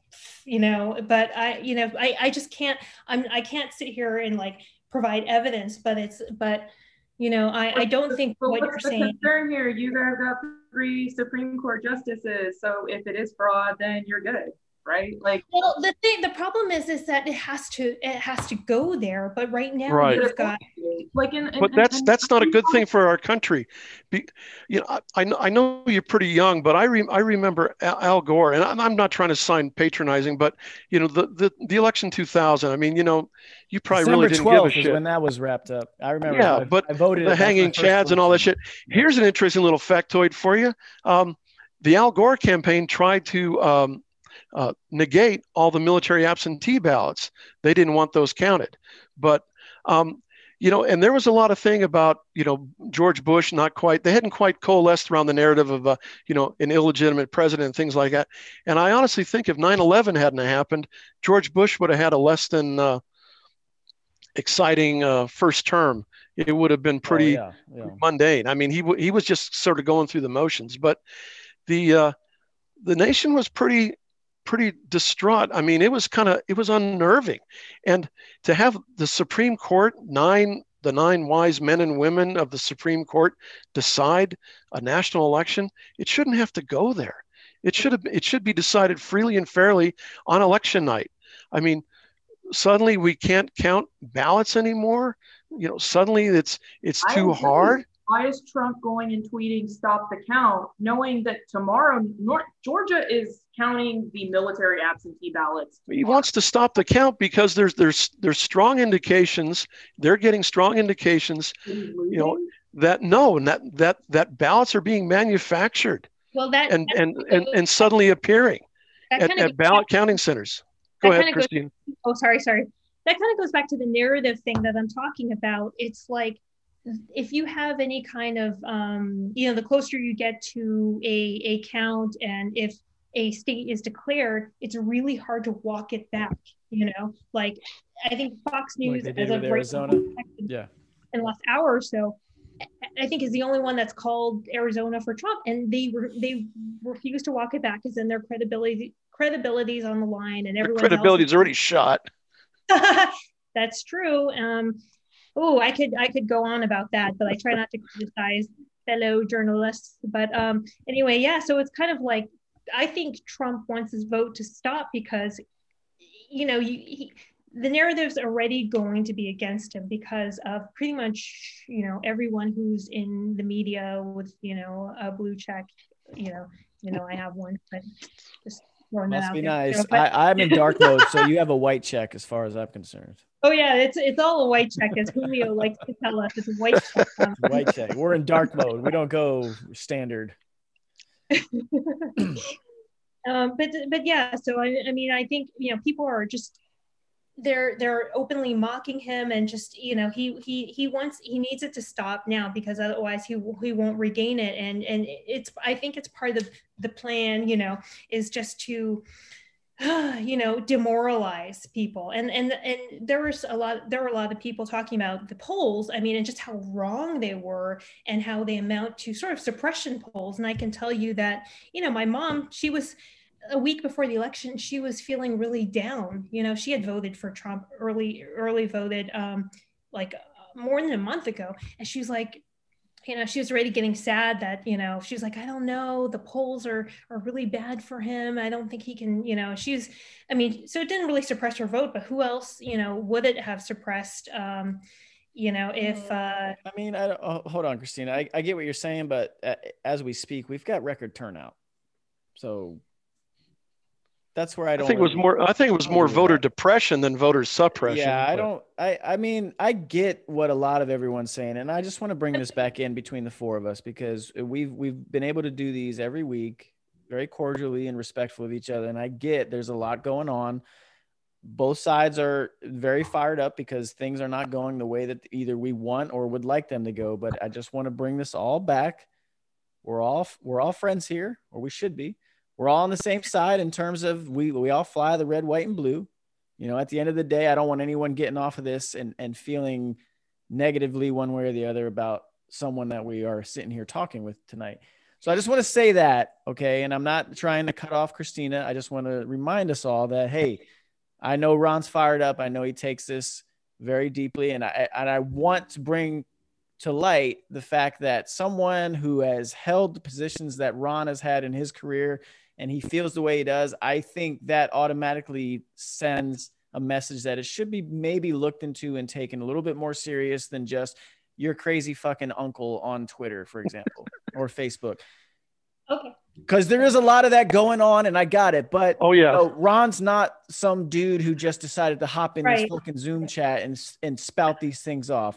you know, but I, you know, I, I just can't, I'm, I can't sit here and like provide evidence, but it's, but, You know, I, I don't think but what you're the saying. What's the concern here? You guys got three Supreme Court justices, so if it is fraud, then you're good, right? Like, well, the thing, the problem is, is that it has to, it has to go there. But right now, right. We've got like, in, in, but that's in, that's not a good thing for our country. Be, you know, I, I know I know you're pretty young, but I re, I remember Al Gore, and I'm not trying to sound patronizing, but you know, the the, the election two thousand. I mean, you know. You probably December really didn't give a shit when that was wrapped up. I remember. Yeah, I, but I voted the hanging chads and all that shit. Here's an interesting little factoid for you. Um, the Al Gore campaign tried to um, uh, negate all the military absentee ballots. They didn't want those counted. But, um, you know, and there was a lot of thing about, you know, George Bush, not quite, they hadn't quite coalesced around the narrative of, uh, you know, an illegitimate president and things like that. And I honestly think if nine eleven hadn't happened, George Bush would have had a less than, uh, exciting uh, first term. It would have been pretty oh, yeah, yeah. mundane. I mean, he w- he was just sort of going through the motions, but the uh, the nation was pretty pretty distraught. I mean, it was kind of it was unnerving, and to have the Supreme Court nine the nine wise men and women of the Supreme Court decide a national election, it shouldn't have to go there. It should have it should be decided freely and fairly on election night. I mean. Suddenly we can't count ballots anymore. You know, suddenly it's it's too hard. Why is Trump going and tweeting "Stop the count," knowing that tomorrow North Georgia is counting the military absentee ballots? He wants to stop the count because there's there's there's strong indications. They're getting strong indications. You know that no, and that that that ballots are being manufactured. Well, that and and and, and suddenly appearing at, at ballot counting centers. Go ahead, Christine. Goes, oh, sorry, sorry. That kind of goes back to the narrative thing that I'm talking about. It's like if you have any kind of, um, you know, the closer you get to a, a count and if a state is declared, it's really hard to walk it back, you know? Like I think Fox News like as of Arizona. Right yeah. in the last hour or so, I think is the only one that's called Arizona for Trump. And they re- they refuse to walk it back because then their credibility credibility's on the line and everyone credibility's else. Already shot. That's true. Um, oh, I could I could go on about that, but I try not to criticize fellow journalists. But um, anyway, yeah, so it's kind of like, I think Trump wants his vote to stop because, you know, you, he, the narrative's already going to be against him because of pretty much, you know, everyone who's in the media with, you know, a blue check, you know, you know, I have one, but just throwing that out there. Must be nice. I, I'm in dark mode, so you have a white check as far as I'm concerned. Oh yeah, it's it's all a white check, as Julio likes to tell us. It's a white check. White check. We're in dark mode. We don't go standard. um, but but yeah, so I I mean I think you know people are just. They're they're openly mocking him, and just you know he he he wants he needs it to stop now, because otherwise he he won't regain it, and and it's I think it's part of the, the plan, you know, is just to you know demoralize people, and and and there was a lot there were a lot of people talking about the polls, I mean, and just how wrong they were and how they amount to sort of suppression polls. And I can tell you that you know my mom, she was. A week before the election, she was feeling really down. You know, she had voted for Trump early, early voted um, like more than a month ago. And she's like, you know, she was already getting sad that, you know, she was like, I don't know, the polls are are really bad for him. I don't think he can, you know, she's, I mean, so it didn't really suppress her vote, but who else, you know, would it have suppressed, um, you know, if. Uh, I mean, I don't, oh, hold on, Christina, I, I get what you're saying, but uh, as we speak, we've got record turnout. So. That's where I don't. I think it was more. I think it was more voter depression than voter suppression. Yeah, I don't. I. I mean, I get what a lot of everyone's saying, and I just want to bring this back in between the four of us, because we've we've been able to do these every week, very cordially and respectful of each other. And I get there's a lot going on. Both sides are very fired up because things are not going the way that either we want or would like them to go. But I just want to bring this all back. We're all we're all friends here, or we should be. We're all on the same side in terms of we we all fly the red, white, and blue. You know, at the end of the day, I don't want anyone getting off of this and, and feeling negatively one way or the other about someone that we are sitting here talking with tonight. So I just want to say that, okay? And I'm not trying to cut off Christina. I just want to remind us all that, hey, I know Ron's fired up. I know he takes this very deeply. And I and I want to bring to light the fact that someone who has held the positions that Ron has had in his career and he feels the way he does, I think that automatically sends a message that it should be maybe looked into and taken a little bit more serious than just your crazy fucking uncle on Twitter, for example, or Facebook. Okay. Because there is a lot of that going on, and I got it. But oh yeah, you know, Ron's not some dude who just decided to hop in right. this fucking Zoom chat and and spout these things off.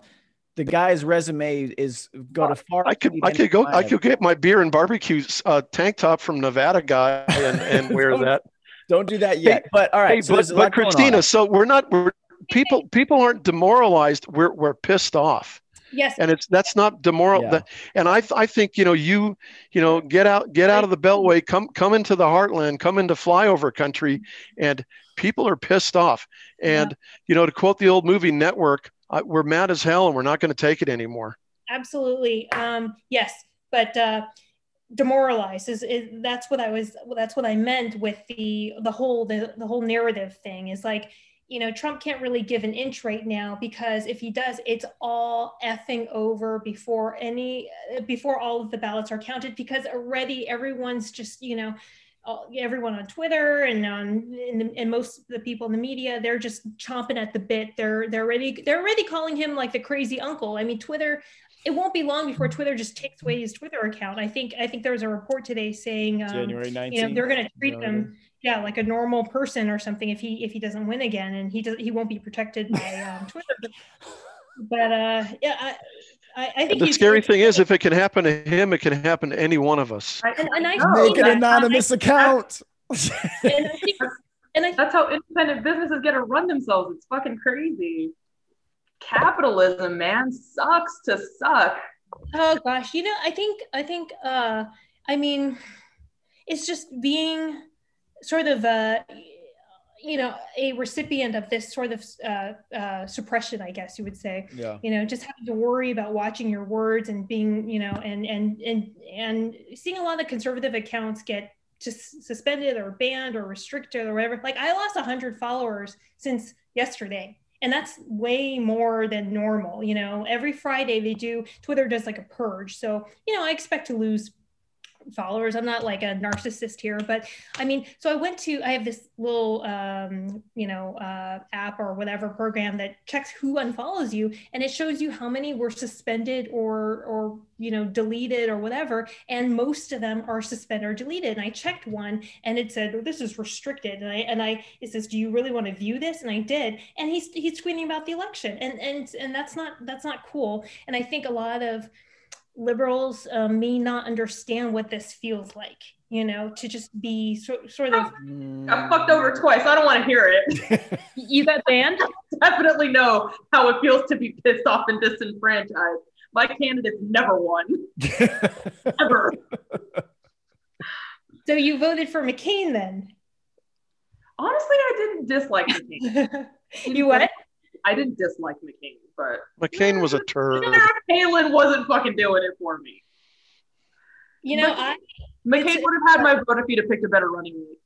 The guy's resume is got a far. I could, I could go. I could get my beer and barbecue uh, tank top from Nevada guy and, and wear don't, that. Don't do that yet. Hey, but all right. Hey, so but, but Christina, so we're not. We're, people. People aren't demoralized. We're we're pissed off. Yes. And it's that's not demoral. Yeah. That, and I I think you know you you know get out get out of the beltway. Come come into the heartland. Come into flyover country, and people are pissed off. And yeah. you know, to quote the old movie Network. Uh, we're mad as hell, and we're not going to take it anymore. Absolutely, um, yes. But uh, demoralized is, is that's what I was. That's what I meant with the the whole the, the whole narrative thing. Is like you know Trump can't really give an inch right now, because if he does, it's all effing over before any before all of the ballots are counted, because already everyone's just you know. Everyone on Twitter and on and, and most of the people in the media, they're just chomping at the bit. They're they're already they're already calling him like the crazy uncle. I mean, Twitter. It won't be long before Twitter just takes away his Twitter account. I think I think there was a report today saying um, January nineteenth. You know, they're going to treat no. him yeah like a normal person or something if he if he doesn't win again, and he does he won't be protected by um, Twitter. But, but uh, yeah. I, I, I think the scary thing is, if it can happen to him, it can happen to any one of us. And, and I no, make an that. anonymous I, account. I, and, I think, and I, that's how independent businesses get to run themselves. It's fucking crazy. Capitalism, man, sucks to suck. Oh gosh, you know, I think, I think, uh, I mean, it's just being sort of a. Uh, you know, a recipient of this sort of uh, uh, suppression, I guess you would say, yeah. you know, just having to worry about watching your words and being, you know, and, and, and, and seeing a lot of conservative accounts get just suspended or banned or restricted or whatever. Like I lost a hundred followers since yesterday, and that's way more than normal. You know, every Friday they do, Twitter does like a purge. So, you know, I expect to lose followers. I'm not like a narcissist here, but I mean, so I went to, I have this little, um, you know, uh, app or whatever program that checks who unfollows you. And it shows you how many were suspended or, or, you know, deleted or whatever. And most of them are suspended or deleted. And I checked one and it said, oh, this is restricted. And I, and I, it says, do you really want to view this? And I did. And he's, he's tweeting about the election. And, and, and that's not, that's not cool. And I think a lot of liberals um, may not understand what this feels like, you know, to just be so, sort of. I'm fucked over twice. I don't want to hear it. You got banned? Definitely know how it feels to be pissed off and disenfranchised. My candidates never won. Ever. So you voted for McCain then? Honestly, I didn't dislike McCain. You what? I didn't dislike McCain, but McCain was a turd. Palin wasn't fucking doing it for me. You know, McCain, I McCain would have had my vote if he'd have picked a better running mate.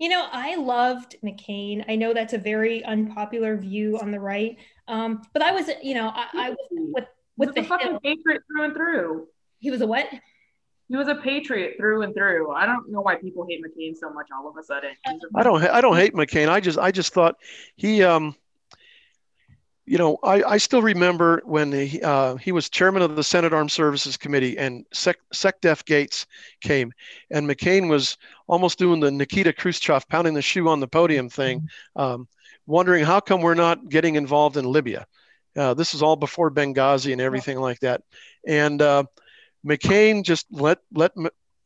You know, I loved McCain. I know that's a very unpopular view on the right, um, but I was, you know, I, I was with with the, the fucking patriot through and through. He was a what? He was a patriot through and through. I don't know why people hate McCain so much all of a sudden. I don't. I don't hate McCain. I just. I just thought he. Um, You know, I, I still remember when he, uh, he was chairman of the Senate Armed Services Committee and Sec, SecDef Gates came, and McCain was almost doing the Nikita Khrushchev pounding the shoe on the podium thing, um, wondering how come we're not getting involved in Libya. Uh, this is all before Benghazi and everything like that. And uh, McCain just let, let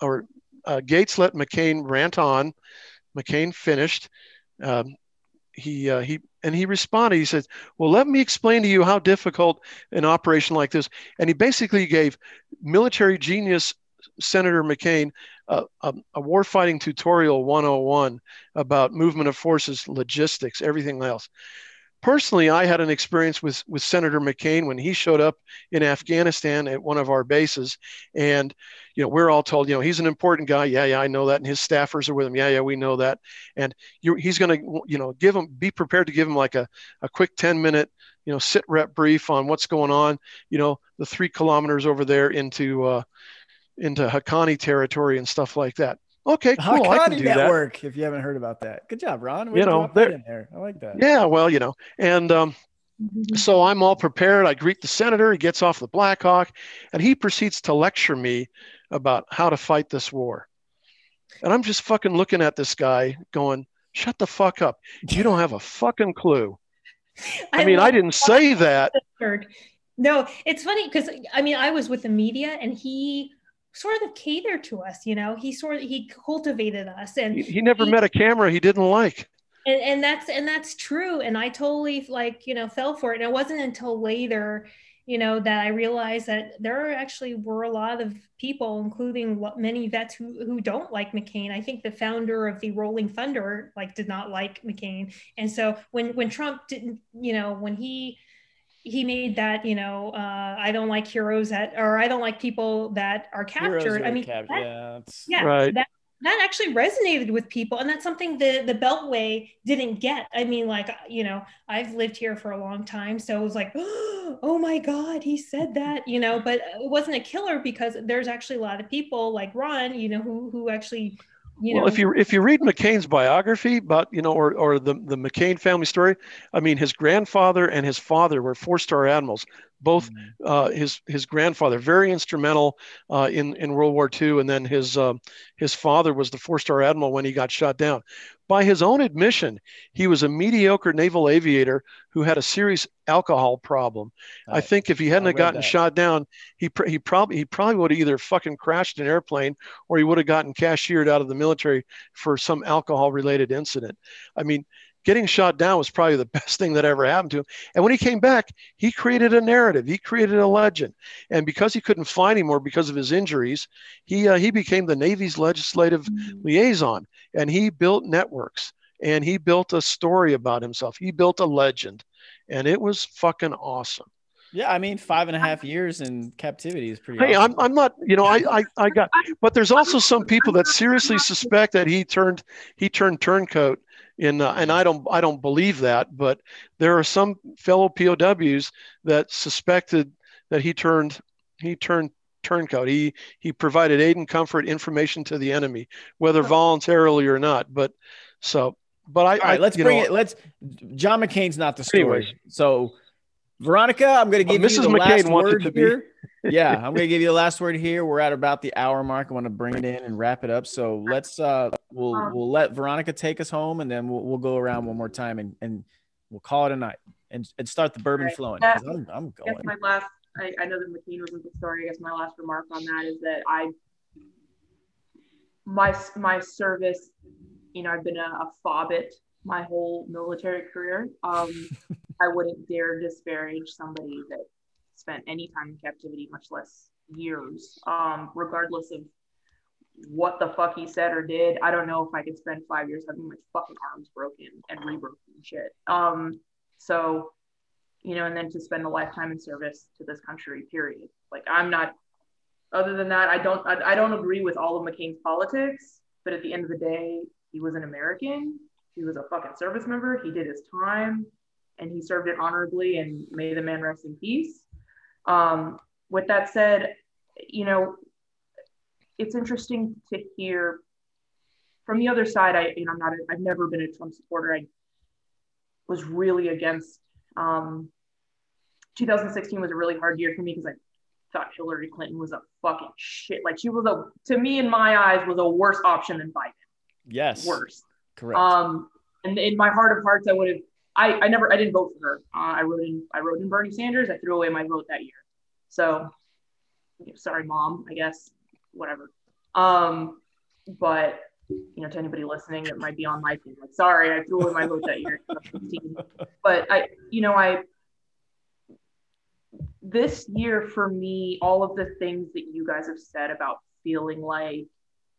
or uh, Gates let McCain rant on. McCain finished. Um, He uh, he and he responded. He said, "Well, let me explain to you how difficult an operation like this." And he basically gave military genius Senator McCain uh, a, a warfighting tutorial one oh one about movement of forces, logistics, everything else. Personally, I had an experience with with Senator McCain when he showed up in Afghanistan at one of our bases, and you know we're all told, you know, he's an important guy. Yeah, yeah, I know that. And his staffers are with him. Yeah, yeah, we know that. And you, he's going to, you know, give him, be prepared to give him like a a quick ten minute, you know, sit rep brief on what's going on. You know, the three kilometers over there into uh, into Haqqani territory and stuff like that. Okay, cool. I can do network, that. If you haven't heard about that, good job, Ron. We you know, there, in there. I like that. Yeah, well, you know, and um, so I'm all prepared. I greet the senator. He gets off the Black Hawk, and he proceeds to lecture me about how to fight this war. And I'm just fucking looking at this guy, going, "Shut the fuck up! You don't have a fucking clue." I, I mean, I didn't say that. No, it's funny because I mean, I was with the media, and he sort of catered to us, you know. He sort of he cultivated us, and he, he never he, met a camera he didn't like. And, and that's and that's true. And I totally like you know fell for it. And it wasn't until later, you know, that I realized that there actually were a lot of people, including many vets, who who don't like McCain. I think the founder of the Rolling Thunder like did not like McCain. And so when when Trump didn't, you know, when he he made that, you know, uh, I don't like heroes that, or I don't like people that are captured. I mean, cap- that, yeah, yeah right. that, that actually resonated with people. And that's something the, the Beltway didn't get. I mean, like, you know, I've lived here for a long time. So it was like, oh my God, he said that, you know, but it wasn't a killer because there's actually a lot of people like Ron, you know, who, who actually, you well, know. if you if you read McCain's biography about, you know, or, or the, the McCain family story, I mean, his grandfather and his father were four-star admirals. Both mm-hmm. uh, his his grandfather, very instrumental uh, in, in World War Two. And then his um, his father was the four-star admiral when he got shot down. By his own admission, he was a mediocre naval aviator who had a serious alcohol problem. I, I think if he hadn't have gotten that. shot down, he pr- he probably he probably would have either fucking crashed an airplane or he would have gotten cashiered out of the military for some alcohol-related incident. I mean, getting shot down was probably the best thing that ever happened to him. And when he came back, he created a narrative. He created a legend. And because he couldn't fly anymore because of his injuries, he uh, he became the Navy's legislative mm-hmm. liaison. And he built networks. And he built a story about himself. He built a legend. And it was fucking awesome. Yeah, I mean, five and a half years in captivity is pretty. Hey, awesome. I'm, I'm not, you know, I, I, I got, but there's also some people that seriously suspect that he turned, he turned turncoat, in, uh, and I don't, I don't believe that. But there are some fellow P O Ws that suspected that he turned, he turned turncoat. He he provided aid and comfort, information to the enemy, whether voluntarily or not. But so, but I, all right, I let's bring know, it. Let's John McCain's not the story. Anyways. So, Veronica, I'm going to give uh, you the McCain last word to here. Yeah, I'm going to give you the last word here. We're at about the hour mark. I want to bring it in and wrap it up. So let's uh, we'll we'll let Veronica take us home, and then we'll we'll go around one more time, and and we'll call it a night, and and start the bourbon right. flowing. That, I'm, I'm going. I my last. I, I know that McCain wasn't the story. I guess my last remark on that is that I my my service. You know, I've been a, a fobbit my whole military career. Um, I wouldn't dare disparage somebody that spent any time in captivity, much less years, um, regardless of what the fuck he said or did. I don't know if I could spend five years having my fucking arms broken and rebroken shit. Um, so, you know, and then to spend a lifetime in service to this country, period. Like, I'm not, other than that, I don't, I, I don't agree with all of McCain's politics, but at the end of the day, he was an American. He was a fucking service member. He did his time, and he served it honorably, and may the man rest in peace. Um, with that said, you know, it's interesting to hear from the other side. I, you know, I'm not, a, I've never been a Trump supporter. I was really against, um, twenty sixteen was a really hard year for me, because I thought Hillary Clinton was a fucking shit. Like, she was a, to me, in my eyes, was a worse option than Biden. Yes. Worse. Correct. Um, and in my heart of hearts, I would have, I, I never, I didn't vote for her. Uh, I wrote in, I wrote in Bernie Sanders. I threw away my vote that year. So sorry, mom, I guess, whatever. Um, but you know, to anybody listening that might be on my team, like, sorry, I threw away my vote that year. But I, you know, I, this year for me, all of the things that you guys have said about feeling like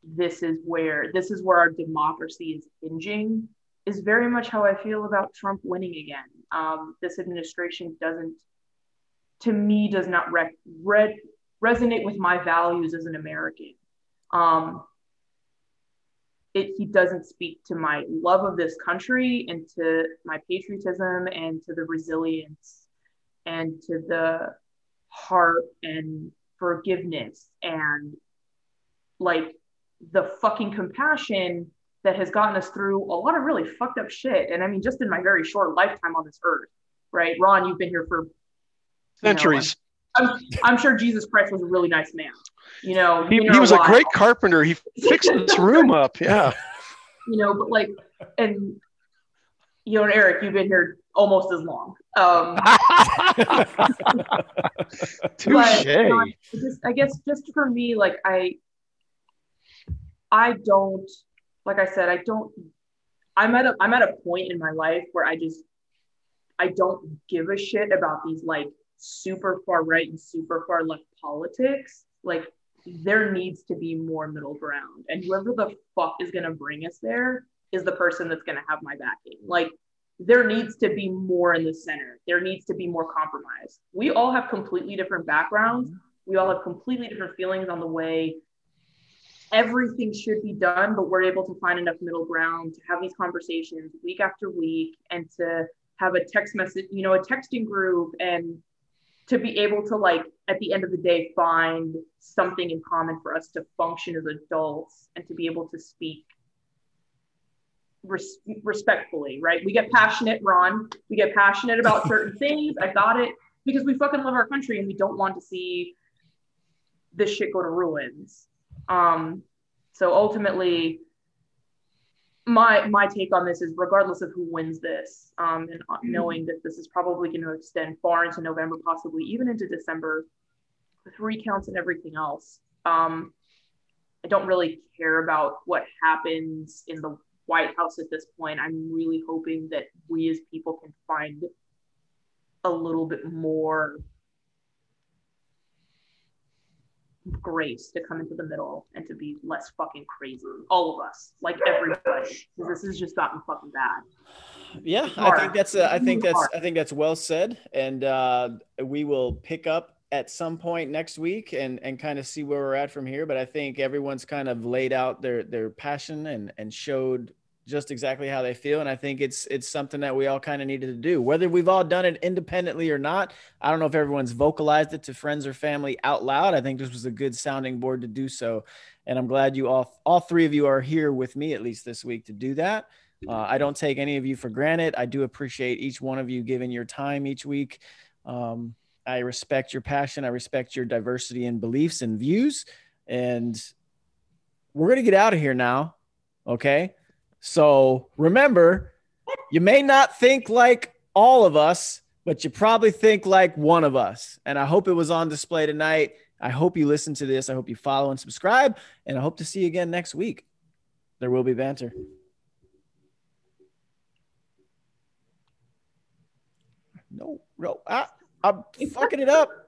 this is where, this is where our democracy is hinging, is very much how I feel about Trump winning again. Um, this administration doesn't, to me, does not re- re- resonate with my values as an American. Um, it, he doesn't speak to my love of this country, and to my patriotism, and to the resilience, and to the heart and forgiveness, and like the fucking compassion that has gotten us through a lot of really fucked up shit. And I mean, just in my very short lifetime on this earth, right? Ron, you've been here for centuries. You know, I'm, I'm, I'm sure Jesus Christ was a really nice man. You know, he, he was a, a great carpenter. He fixed this room up. Yeah. You know, but like, and you know, and Eric, you've been here almost as long. Um, Touché. You know, I, just, I guess just for me, like I, I don't, like I said, I don't, I'm at a, I'm at a point in my life where I just, I don't give a shit about these like super far right and super far left politics. Like, there needs to be more middle ground, and whoever the fuck is going to bring us there is the person that's going to have my backing. Like, there needs to be more in the center. There needs to be more compromise. We all have completely different backgrounds. We all have completely different feelings on the way everything should be done, but we're able to find enough middle ground to have these conversations week after week, and to have a text message, you know, a texting group, and to be able to, like, at the end of the day, find something in common for us to function as adults, and to be able to speak res- respectfully, right? We get passionate, Ron. We get passionate about certain things. I got it, because we fucking love our country, and we don't want to see this shit go to ruins. Um, so ultimately, my my take on this is, regardless of who wins this, um, and knowing that this is probably going to extend far into November, possibly even into December, with recounts and everything else, um, I don't really care about what happens in the White House at this point. I'm really hoping that we as people can find a little bit more grace to come into the middle, and to be less fucking crazy, all of us, like everybody, because this has just gotten fucking bad. Yeah, I think that's a, I think that's I think that's well said, and uh we will pick up at some point next week, and and kind of see where we're at from here. But I think everyone's kind of laid out their their passion, and and showed just exactly how they feel. And I think it's it's something that we all kind of needed to do, whether we've all done it independently or not. I don't know if everyone's vocalized it to friends or family out loud. I think this was a good sounding board to do so. And I'm glad you all, all three of you are here with me, at least this week, to do that. Uh, I don't take any of you for granted. I do appreciate each one of you giving your time each week. Um, I respect your passion. I respect your diversity in beliefs and views. And we're going to get out of here now. Okay. So remember, you may not think like all of us, but you probably think like one of us. And I hope it was on display tonight. I hope you listen to this. I hope you follow and subscribe. And I hope to see you again next week. There will be banter. No, no, I, I'm fucking it up.